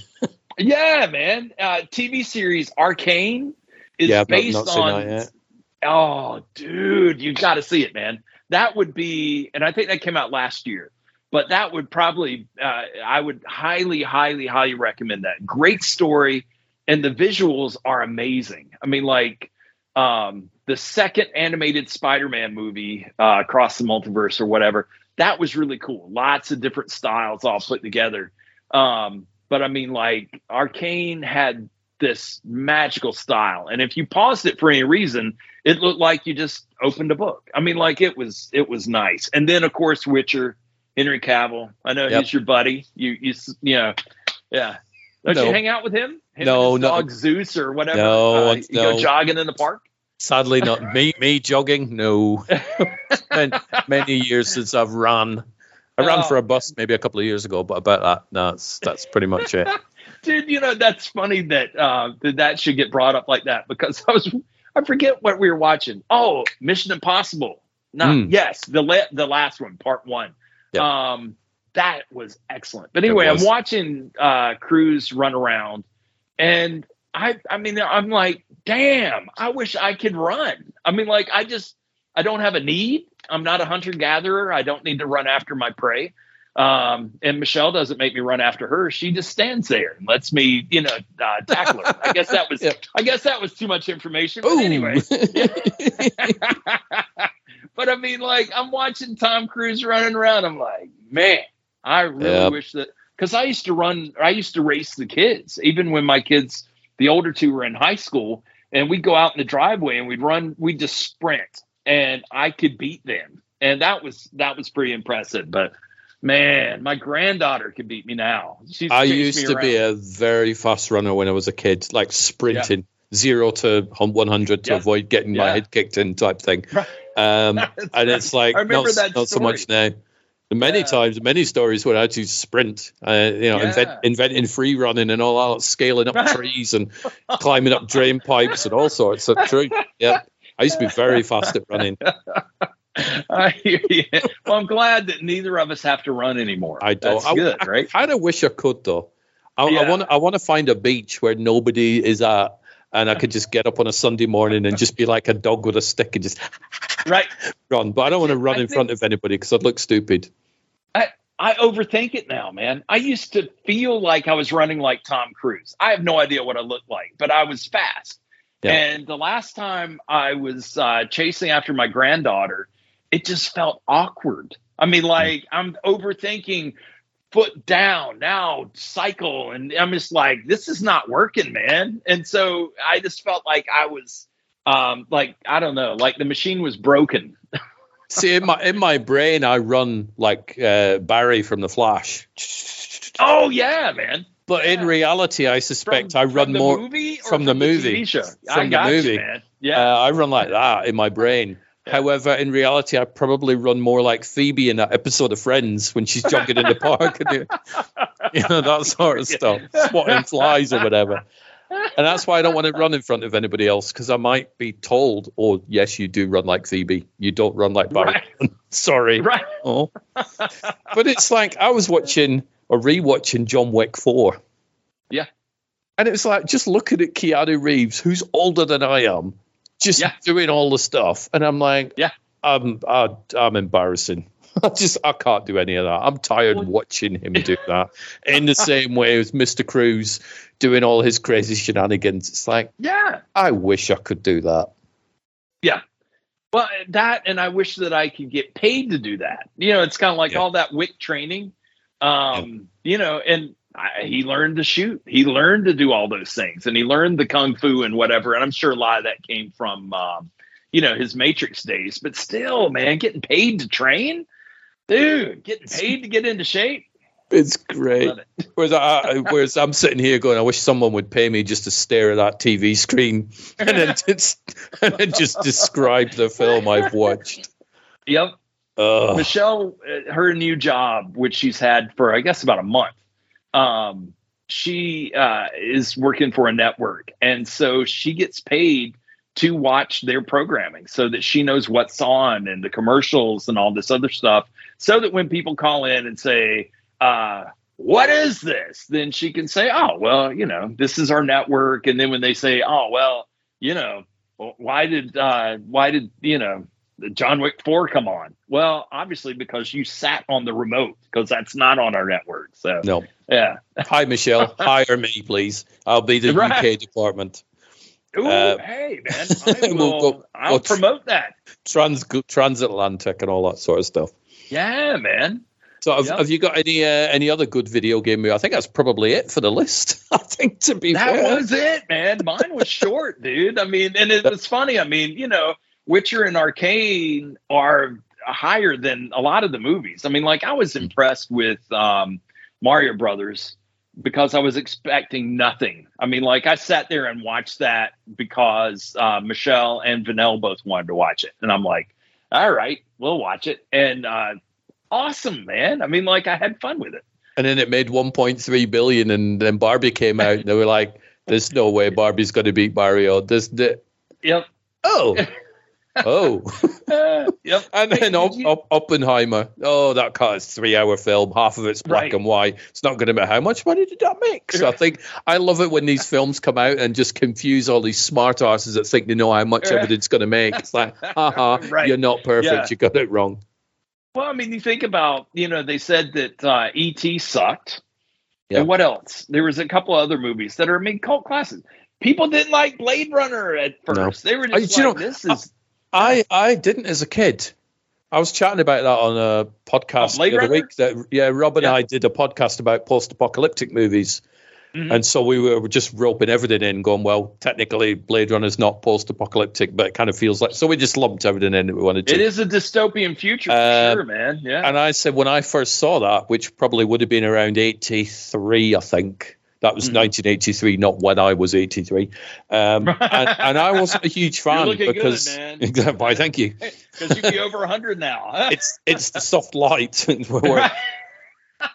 Yeah, man. Uh, T V series Arcane is yeah, based not, not on. That yet. Oh, dude, you got to see it, man. That would be, and I think that came out last year. But that would probably, uh, I would highly, highly, highly recommend that. Great story, and the visuals are amazing. I mean, like um, the second animated Spider-Man movie, uh, Across the Multiverse or whatever. That was really cool. Lots of different styles all put together. Um, But I mean, like, Arcane had this magical style. And if you paused it for any reason, it looked like you just opened a book. I mean, like, it was it was nice. And then, of course, Witcher, Henry Cavill. I know yep. he's your buddy. You, you, you know, yeah. Don't no. you hang out with him? him no, no. Dog Zeus or whatever. No, uh, you no. go jogging in the park? Sadly not. me me jogging? No. Many years since I've run. I ran oh. for a bus maybe a couple of years ago, but about that, no, that's, that's pretty much it. Dude, you know, that's funny that, uh, that that should get brought up like that, because I was I forget what we were watching. Oh, Mission Impossible. No, mm. Yes, the la- the last one, part one. Yep. Um, that was excellent. But anyway, I'm watching uh, Cruise run around, and I I mean, I'm like, damn, I wish I could run. I mean, like, I just, I don't have a need. I'm not a hunter-gatherer. I don't need to run after my prey. Um, and Michelle doesn't make me run after her. She just stands there and lets me, you know, uh, tackle her. I guess that was yeah. I guess that was too much information. But anyway. But, I mean, like, I'm watching Tom Cruise running around. I'm like, man, I really yep. wish that – because I used to run – I used to race the kids, even when my kids, the older two, were in high school. And we'd go out in the driveway and we'd run – we'd just sprint. And I could beat them. And that was that was pretty impressive. But, man, my granddaughter could beat me now. She's I used me to around. be a very fast runner when I was a kid, like sprinting yeah. zero to one hundred to yeah. avoid getting yeah. my head kicked in type thing. Right. Um, and right. it's like not, not so much now. Many yeah. times, many stories where I actually sprint, uh, you know, yeah. invent, inventing free running and all out, scaling up trees and climbing up drain pipes and all sorts. That's true. Yeah. I used to be very fast at running. I hear you. Well, I'm glad that neither of us have to run anymore. I don't. That's I, good, I, right? I kind of wish I could, though. I, yeah. I want. I want to find a beach where nobody is at, and I could just get up on a Sunday morning and just be like a dog with a stick and just right run. But I don't want to run I in front of anybody because I'd look stupid. I I overthink it now, man. I used to feel like I was running like Tom Cruise. I have no idea what I looked like, but I was fast. Yeah. And the last time I was uh, chasing after my granddaughter, it just felt awkward. I mean, like, I'm overthinking foot down, now cycle. And I'm just like, this is not working, man. And so I just felt like I was um, like, I don't know, like the machine was broken. See, in my, in my brain, I run like uh, Barry from The Flash. Oh, yeah, man. But yeah. in reality, I suspect from, I run from the more movie or from the movie. T V show? From I got the movie, you, man. Yeah, uh, I run like that in my brain. Yeah. However, in reality, I probably run more like Phoebe in that episode of Friends when she's jogging in the park and you know that sort of stuff, spotting flies or whatever. And that's why I don't want to run in front of anybody else because I might be told, "Oh, yes, you do run like Phoebe. You don't run like Barry." Right. Sorry. Right. Oh. But it's like I was watching. Or rewatching John Wick four. Yeah. And it was like, just looking at Keanu Reeves, who's older than I am, just yeah. doing all the stuff. And I'm like, yeah, I'm, I, I'm embarrassing. I just, I can't do any of that. I'm tired what? watching him do that in the same way as Mister Cruz doing all his crazy shenanigans. It's like, yeah, I wish I could do that. Yeah. Well, that, and I wish that I could get paid to do that. You know, it's kind of like yeah. all that W I C training, um, yeah. you know, and I, he learned to shoot. He learned to do all those things, and he learned the Kung Fu and whatever. And I'm sure a lot of that came from, um, you know, his Matrix days, but still, man, getting paid to train, dude, getting paid to get into shape. It's great. It. Whereas, I, whereas I'm sitting here going, I wish someone would pay me just to stare at that T V screen and then just, and then just describe the film I've watched. Yep. Ugh. Michelle, her new job, which she's had for, I guess, about a month, um, she uh, is working for a network. And so she gets paid to watch their programming so that she knows what's on and the commercials and all this other stuff, so that when people call in and say, uh, what is this? Then she can say, oh, well, you know, this is our network. And then when they say, oh, well, you know, why did, uh, why did, you know, the John Wick four come on? Well, obviously because you sat on the remote, because that's not on our network. So no. Yeah. Hi, Michelle. Hire me, please. I'll be the right. U K department. Ooh, uh, hey, man. I will, we'll go, I'll we'll promote that. Trans transatlantic and all that sort of stuff. Yeah, man. So have, yep. have you got any uh, any other good video game movie? I think that's probably it for the list. I think to be that fair. was it, man. Mine was short, dude. I mean, and it was funny. I mean, you know, Witcher and Arcane are higher than a lot of the movies. I mean, like I was impressed with um, Mario Brothers because I was expecting nothing. I mean, like I sat there and watched that because uh, Michelle and Vanel both wanted to watch it, and I'm like, all right, we'll watch it, and. Uh, Awesome, man. I mean, like, I had fun with it. And then it made one point three billion dollars, and then Barbie came out, and they were like, there's no way Barbie's going to beat Mario. This, the... Yep. Oh. Oh. uh, yep. And then hey, op- you... op- Oppenheimer. Oh, that car's three-hour film. Half of it's black right. and white. It's not going to matter. How much money did that make? So I think I love it when these films come out and just confuse all these smart asses that think they know how much everything's going to make. It's like, haha, right. You're not perfect. Yeah. You got it wrong. Well, I mean, you think about, you know, they said that uh, E T sucked. Yep. And what else? There was a couple other movies that are, I mean, cult classics. People didn't like Blade Runner at first. No. They were just I, like, you know, this is... I, I, I didn't as a kid. I was chatting about that on a podcast oh, the other Runner? week. That, yeah, Rob and yeah. I did a podcast about post-apocalyptic movies. Mm-hmm. And so we were just roping everything in, going, well, technically Blade Runner is not post-apocalyptic, but it kind of feels like... So we just lumped everything in that we wanted to. It is a dystopian future, for uh, sure, man. Yeah. And I said when I first saw that, which probably would have been around eighty-three, I think. That was mm-hmm. nineteen eighty-three, not when I was eighty-three. Um, and, and I wasn't a huge fan You're looking because... good, man. Why, thank you. Because you'd be over one hundred now. Huh? It's, it's the soft light.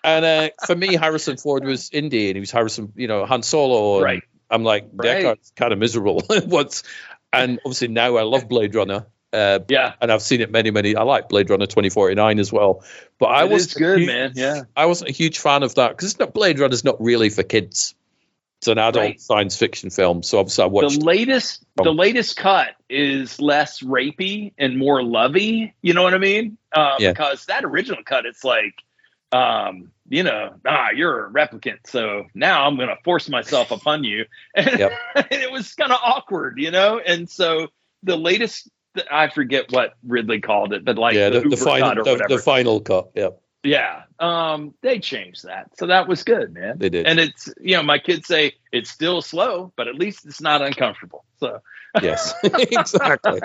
And uh, for me, Harrison Ford was Indian. He was Harrison, you know, Han Solo. Right. I'm like, right. Deckard's kind of miserable. What's and obviously now I love Blade Runner. Uh, yeah. And I've seen it many, many. I like Blade Runner twenty forty-nine as well. But I was good, huge, man. Yeah. I wasn't a huge fan of that because it's not Blade Runner's not really for kids. It's an adult right. science fiction film. So obviously I watched the latest. It. The latest cut is less rapey and more lovey. You know what I mean? Um, yeah. Because that original cut, it's like. Um, you know, ah, you're a replicant, so now I'm going to force myself upon you. And, yep. and it was kind of awkward, you know? And so the latest, I forget what Ridley called it, but like yeah, the, the, the, final, cut or the, the final cut. Yeah. Yeah. Um, they changed that. So that was good, man. They did. And it's, you know, my kids say it's still slow, but at least it's not uncomfortable. So yes, exactly.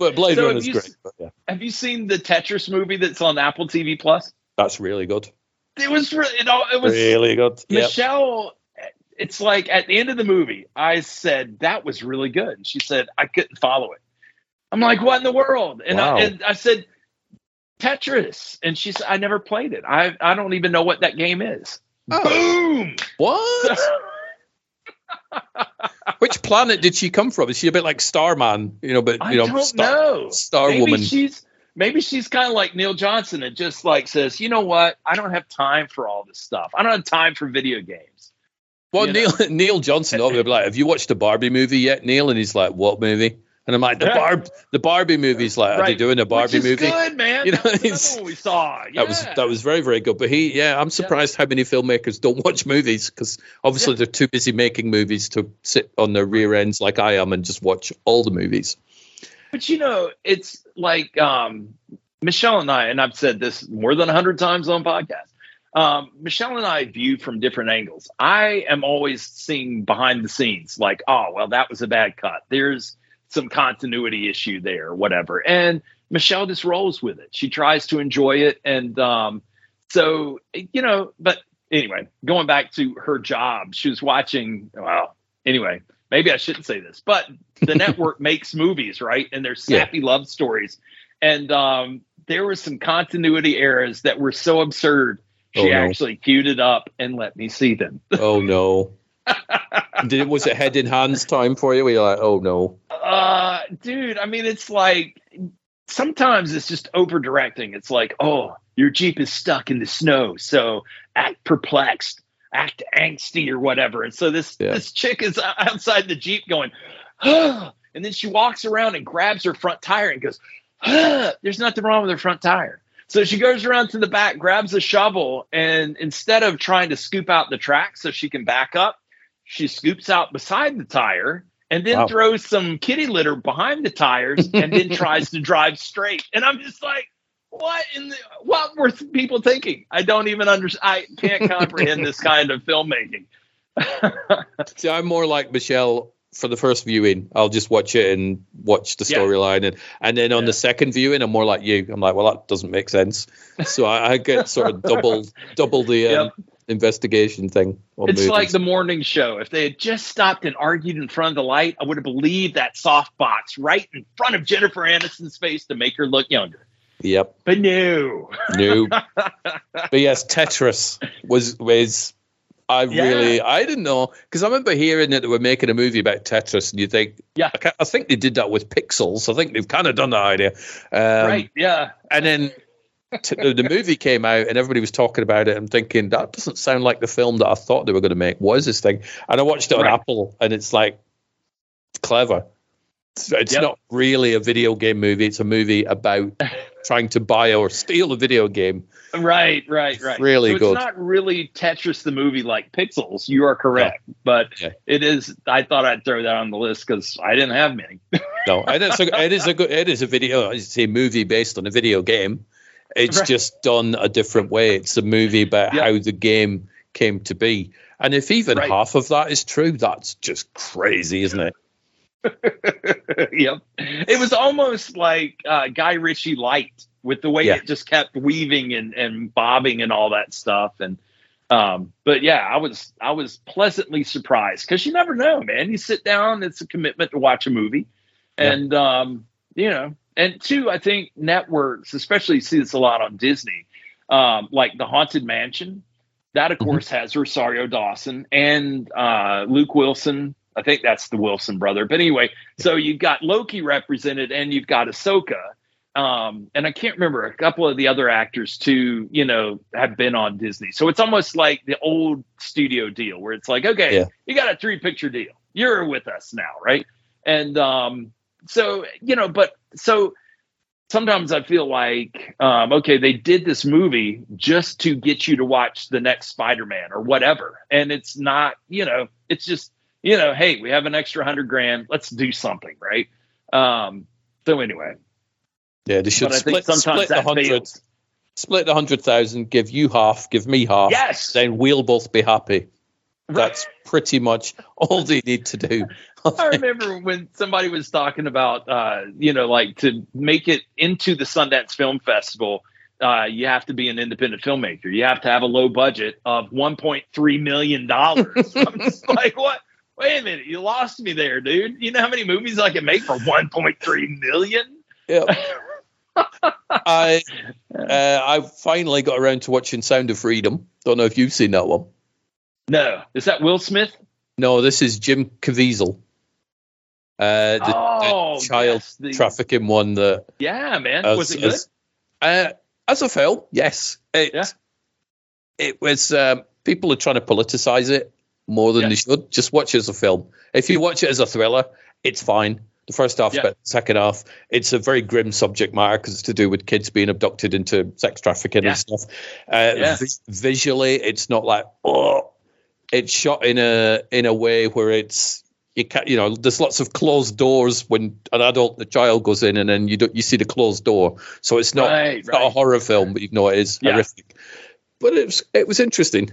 But Blade so Runner is great. But, yeah. Have you seen the Tetris movie that's on Apple T V Plus? That's really good. It was really, you know, it was really good. Michelle, yep. It's like at the end of the movie, I said, that was really good. And she said, I couldn't follow it. I'm like, what in the world? And, wow. I, and I said, Tetris. And she said, I never played it. I, I don't even know what that game is. Oh. Boom. What? Which planet did she come from? Is she a bit like Starman? You know, but, you I know, don't Star, know. Star Maybe Woman. She's. Maybe she's kind of like Neil Johnson and just like says, you know what? I don't have time for all this stuff. I don't have time for video games. Well, you Neil know? Neil Johnson, I'll be like, have you watched the Barbie movie yet, Neil? And he's like, what movie? And I'm like, the Barb, the Barbie movie's like, right. are they doing a Barbie Which is movie? Good, man. You know, that's what we saw. Yeah. That was that was very very good. But he, yeah, I'm surprised yeah. how many filmmakers don't watch movies because obviously yeah. they're too busy making movies to sit on their rear ends like I am and just watch all the movies. But, you know, it's like um, Michelle and I, and I've said this more than a hundred times on podcasts, um, Michelle and I view from different angles. I am always seeing behind the scenes like, oh, well, that was a bad cut. There's some continuity issue there or whatever. And Michelle just rolls with it. She tries to enjoy it. And um, so, you know, but anyway, going back to her job, she was watching, well, anyway, maybe I shouldn't say this, but the network makes movies, right? And they're sappy yeah. love stories. And um, there were some continuity errors that were so absurd. She oh, no. actually queued it up and let me see them. Oh, no. Did it, was it head in hands time for you? Were you like, oh, no. Uh, dude, I mean, it's like, sometimes it's just over directing. It's like, oh, your Jeep is stuck in the snow, so act perplexed, act angsty or whatever. And so this, yeah. this chick is outside the Jeep going, oh, and then she walks around and grabs her front tire and goes, oh, there's nothing wrong with her front tire. So she goes around to the back, grabs a shovel, and instead of trying to scoop out the track so she can back up, she scoops out beside the tire and then wow. throws some kitty litter behind the tires and then tries to drive straight. And I'm just like, what in the, what were people thinking? I don't even understand. I can't comprehend this kind of filmmaking. See, I'm more like Michelle for the first viewing. I'll just watch it and watch the yeah. storyline. And, and then on yeah. the second viewing, I'm more like you. I'm like, well, that doesn't make sense. So I, I get sort of double, double the, um, yep. investigation thing. It's movies. Like the morning show. If they had just stopped and argued in front of the light, I would have believed that soft box right in front of Jennifer Aniston's face to make her look younger. Yep. But no. No. But yes, Tetris was, was I yeah. really, I didn't know, because I remember hearing that they were making a movie about Tetris, and you think, yeah, I, I think they did that with Pixels. I think they've kind of done that idea. Um, right, yeah. And then the movie came out and everybody was talking about it and thinking, that doesn't sound like the film that I thought they were going to make. What is this thing? And I watched it on right. Apple, and it's like, it's clever. It's, it's yep. not really a video game movie. It's a movie about trying to buy or steal a video game. Right, right, right. Really so good. It's not really Tetris the movie like Pixels. You are correct. No. But yeah. it is, I thought I'd throw that on the list because I didn't have many. No, it is a, it is a good, it is a video, it's a movie based on a video game. It's right. just done a different way. It's a movie about yep. how the game came to be. And if even right. half of that is true, that's just crazy, isn't it? Yep. It was almost like uh, Guy Ritchie light with the way yeah. it just kept weaving and, and bobbing and all that stuff. And um, but yeah, I was I was pleasantly surprised because you never know, man. You sit down, it's a commitment to watch a movie. And, yeah. um, you know. And two, I think networks, especially you see this a lot on Disney, um, like The Haunted Mansion. That, of mm-hmm. course, has Rosario Dawson and uh, Luke Wilson. I think that's the Wilson brother. But anyway, so you've got Loki represented and you've got Ahsoka. Um, and I can't remember, a couple of the other actors, too, you know, have been on Disney. So it's almost like the old studio deal where it's like, okay, yeah. you got a three-picture deal. You're with us now, right? And um, so, you know, but so sometimes I feel like, um, okay, they did this movie just to get you to watch the next Spider-Man or whatever. And it's not, you know, it's just, you know, hey, we have an extra hundred grand. Let's do something. Right. Um, so anyway. Yeah. They should but split, split the hundred, split the hundred thousand, give you half, give me half. Yes. Then we'll both be happy. That's pretty much all they need to do. I remember when somebody was talking about, uh, you know, like to make it into the Sundance Film Festival, uh, you have to be an independent filmmaker. You have to have a low budget of one point three million dollars. I'm just like, what? Wait a minute. You lost me there, dude. You know how many movies I can make for one point three million dollars? Yeah. I, uh, I finally got around to watching Sound of Freedom. Don't know if you've seen that one. No. Is that Will Smith? No, this is Jim Caviezel. Uh, the, oh, the child yes, the, trafficking one. That yeah, man. As, was it good? As, uh, as a film, yes. It, yeah. it was, um, people are trying to politicize it more than yeah. they should. Just watch it as a film. If you watch it as a thriller, it's fine. The first half, yeah. but the second half, it's a very grim subject matter because it's to do with kids being abducted into sex trafficking yeah. and stuff. Uh, yeah. vi- visually, it's not like, oh, it's shot in a in a way where it's you can't, you know, there's lots of closed doors when an adult and a child goes in, and then you don't, you see the closed door. So it's not, right, it's right. not a horror film, but you know it is yeah. horrific. But it was it was interesting.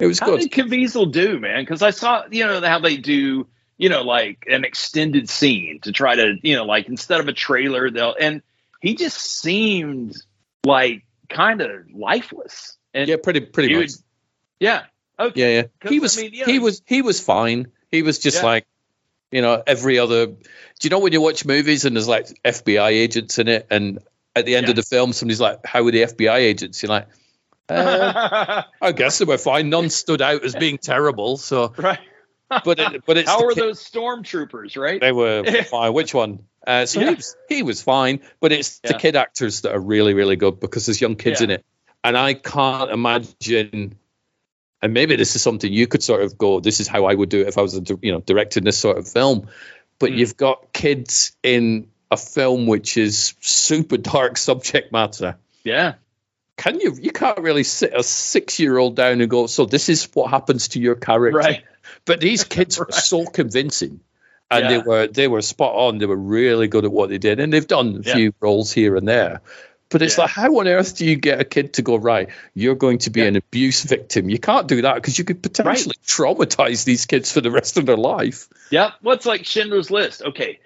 It was how good. Did Caviezel do, man? Because I saw, you know, how they do, you know, like an extended scene to try to, you know, like instead of a trailer, they'll and he just seemed like kind of lifeless. And yeah, pretty pretty much. Would, yeah. Okay. Yeah, yeah. He was I mean, you know, he was he was fine. He was just yeah. like, you know, every other. Do you know when you watch movies and there's like F B I agents in it, and at the end yeah. of the film, somebody's like, "How were the F B I agents?" You're like, uh, "I guess they were fine. None stood out as being terrible." So, right. But it, but it's how the, are those stormtroopers? Right? They were fine. Which one? Uh, so yeah. he was he was fine. But it's yeah. the kid actors that are really really good because there's young kids yeah. in it, and I can't imagine. And maybe this is something you could sort of go, this is how I would do it if I was, you know, directing this sort of film. But mm. you've got kids in a film which is super dark subject matter. Yeah. Can you, you can't really sit a six-year-old down and go, so this is what happens to your character. Right. But these kids right. were so convincing. And yeah. they were they were spot on. They were really good at what they did. And they've done a yeah. few roles here and there. But it's yeah. like, how on earth do you get a kid to go, right, you're going to be yeah. an abuse victim? You can't do that because you could potentially right. traumatize these kids for the rest of their life. Yeah. What's well, like Schindler's List? Okay,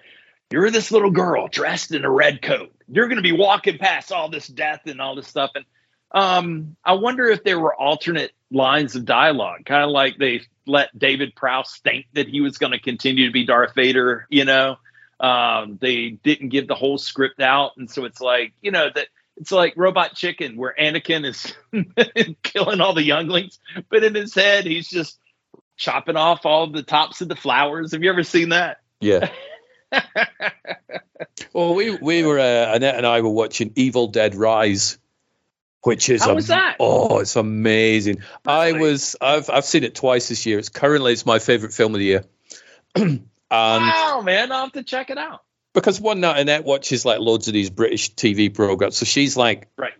you're this little girl dressed in a red coat. You're going to be walking past all this death and all this stuff. And um, I wonder if there were alternate lines of dialogue, kind of like they let David Prowse think that he was going to continue to be Darth Vader, you know? Um, they didn't give the whole script out. And so it's like, you know, that it's like Robot Chicken where Anakin is killing all the younglings, but in his head, he's just chopping off all the tops of the flowers. Have you ever seen that? Yeah. Well, we, we were, uh, Annette and I were watching Evil Dead Rise, which is, How am- was that? Oh, it's amazing. Really? I was, I've, I've seen it twice this year. It's currently, it's my favorite film of the year. And wow, man, I'll have to check it out. Because one night Annette watches like loads of these British T V programs. So she's like right.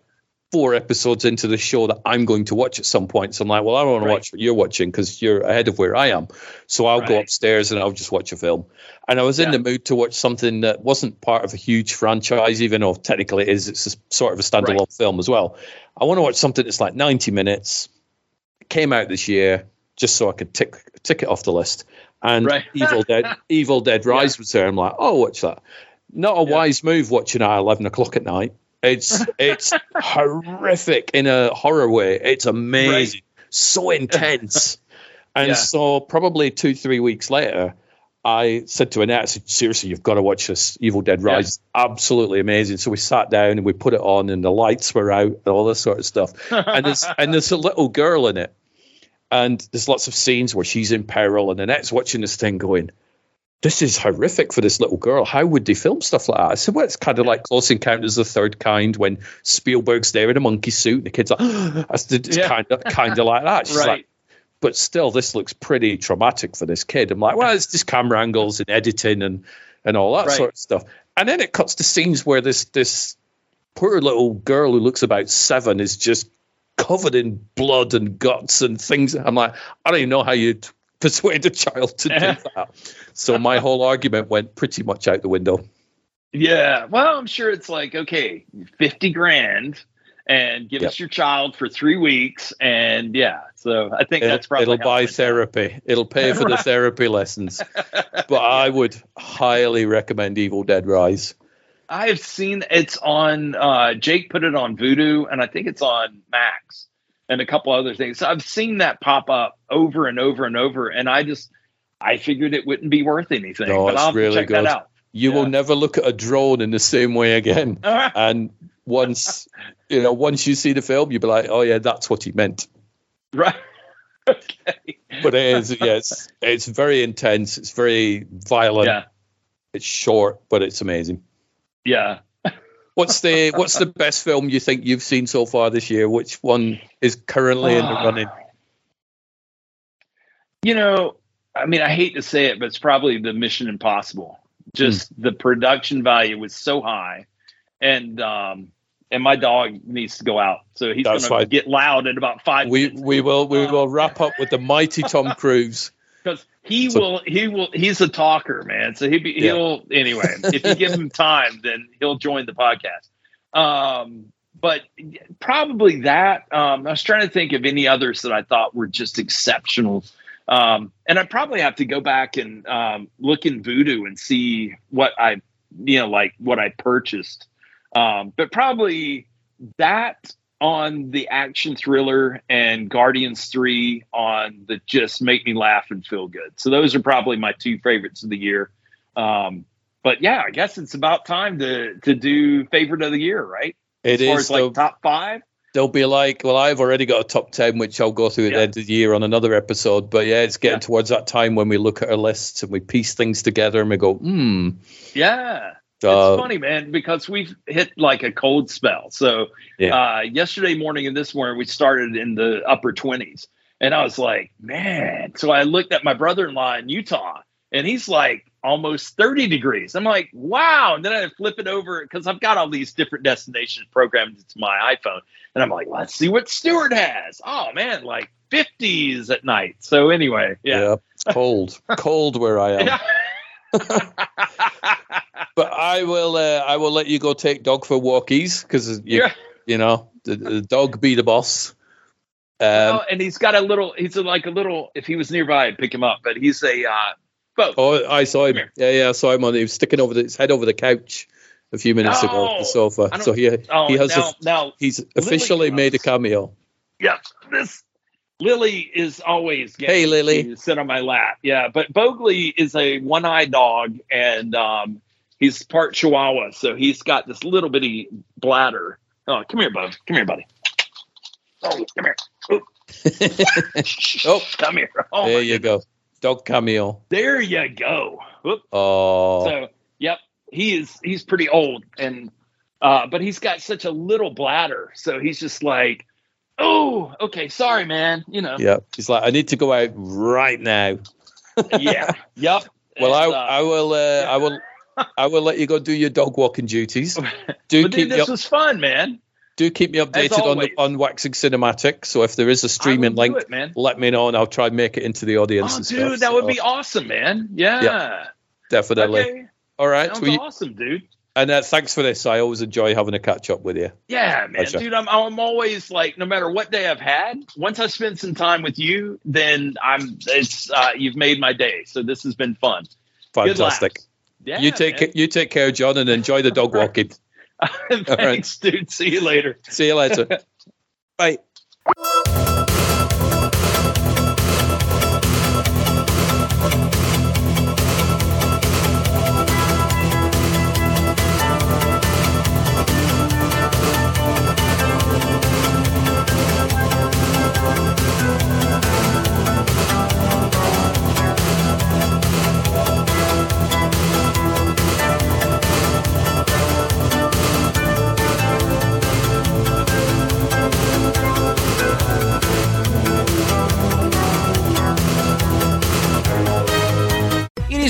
four episodes into the show that I'm going to watch at some point. So I'm like, well, I don't want right. to watch what you're watching because you're ahead of where I am. So I'll right. go upstairs and I'll just watch a film. And I was yeah. in the mood to watch something that wasn't part of a huge franchise, even though technically it is. It's a, sort of a standalone right. film as well. I want to watch something that's like ninety minutes. It came out this year just so I could tick, tick it off the list. And right. Evil Dead Evil Dead Rise yeah. was there. I'm like, oh, watch that. Not a yeah. wise move watching it at eleven o'clock at night. It's it's horrific in a horror way. It's amazing. Right. So intense. And yeah. so probably two, three weeks later, I said to Annette, I said, seriously, you've got to watch this Evil Dead Rise. It's yeah. absolutely amazing. So we sat down and we put it on and the lights were out and all this sort of stuff. And there's, and there's a little girl in it. And there's lots of scenes where she's in peril and Annette's watching this thing going, this is horrific for this little girl. How would they film stuff like that? I said, well, it's kind of like Close Encounters of the Third Kind when Spielberg's there in a monkey suit and the kid's like, oh, it's yeah. kind of kind of like that. She's right. like, but still, this looks pretty traumatic for this kid. I'm like, well, it's just camera angles and editing and, and all that right. sort of stuff. And then it cuts to scenes where this this poor little girl who looks about seven is just covered in blood and guts and things. I'm like, I don't even know how you'd persuade a child to do that. So my whole argument went pretty much out the window. Yeah. Well, I'm sure it's like, okay, fifty grand and give yep. us your child for three weeks. And yeah, so I think it'll, that's probably. It'll buy therapy. Done. It'll pay for right. the therapy lessons. But I would highly recommend Evil Dead Rise. I have seen it's on uh, Jake put it on Vudu, and I think it's on Max and a couple other things. So I've seen that pop up over and over and over, and I just I figured it wouldn't be worth anything. No, but it's I'll really check good. That out. You yeah. will never look at a drone in the same way again. And once you know, once you see the film, you'll be like, oh yeah, that's what he meant. Right. Okay. But it is yes, yeah, it's very intense. It's very violent. Yeah. It's short, but it's amazing. Yeah. what's the What's the best film you think you've seen so far this year? Which one is currently uh, in the running? You know, I mean, I hate to say it, but it's probably the Mission Impossible. Just mm. the production value was so high, and um, and my dog needs to go out, so he's going to get loud in about five. We minutes. we will we will wrap up with the mighty Tom Cruise. Because he so, will, he will, he's a talker, man. So he'll, yeah. he'll anyway. If you give him time, then he'll join the podcast. Um, but probably that. Um, I was trying to think of any others that I thought were just exceptional. Um, and I probably have to go back and um, look in Vudu and see what I, you know, like what I purchased. Um, but probably that on the action thriller and Guardians three on the just make me laugh and feel good. So those are probably my two favorites of the year. Um, but yeah, I guess it's about time to to do favorite of the year, right? It as far is. As like they'll, top five. They'll be like, well, I've already got a top ten, which I'll go through at yeah. the end of the year on another episode. But yeah, it's getting yeah. towards that time when we look at our lists and we piece things together and we go, hmm. Yeah. It's funny, man, because we've hit like a cold spell. So yeah. uh, yesterday morning and this morning, we started in the upper twenties. And I was like, man. So I looked at my brother-in-law in Utah, and he's like almost thirty degrees. I'm like, wow. And then I flip it over because I've got all these different destinations programmed into my iPhone. And I'm like, let's see what Stewart has. Oh, man, like fifties at night. So anyway, yeah. yeah it's cold. Cold where I am. Yeah. But I will uh, I will let you go take dog for walkies because, you, yeah. you know, the, the dog be the boss. Um, well, and he's got a little, he's a, like a little, if he was nearby, I'd pick him up. But he's a uh, boat. Oh, I saw him. Yeah, yeah, I saw him. On, he was sticking over the, his head over the couch a few minutes no, ago on the sofa. So he, oh, he has, now, a, now, he's officially Lily made a cameo. Yeah, this. Lily is always getting hey, Lily. To sit on my lap. Yeah, but Bogley is a one-eyed dog, and um, he's part Chihuahua, so he's got this little bitty bladder. Oh, come here, Bug. Come here, buddy. Oh, come here. Oh, oh. Come here. Oh, there you goodness. Go. Dog cameo. There you go. Oop. Oh. So, yep, he is. He's pretty old, and uh, but he's got such a little bladder, so he's just like, oh, okay. Sorry, man. You know. Yeah. He's like, I need to go out right now. yeah. Yep. Well, I, uh, I will. Uh, yeah. I will. I will let you go do your dog walking duties. Do but keep dude, this was fun, man. Do keep me updated on the, on Waxing Cinematic. So if there is a streaming link, it, man. Let me know, and I'll try and make it into the audience. Oh, and dude, stuff, that so. Would be awesome, man. Yeah. yeah definitely. Okay. All right. Sounds well, you, awesome, dude. And uh, thanks for this. I always enjoy having a catch up with you. Yeah, man, pleasure. Dude. I'm I'm always like, no matter what day I've had, once I spend some time with you, then I'm. It's uh, you've made my day. So this has been fun. Fantastic. Yeah, you take man. you take care, John, and enjoy the dog walking. Thanks, right. dude. See you later. See you later. Bye.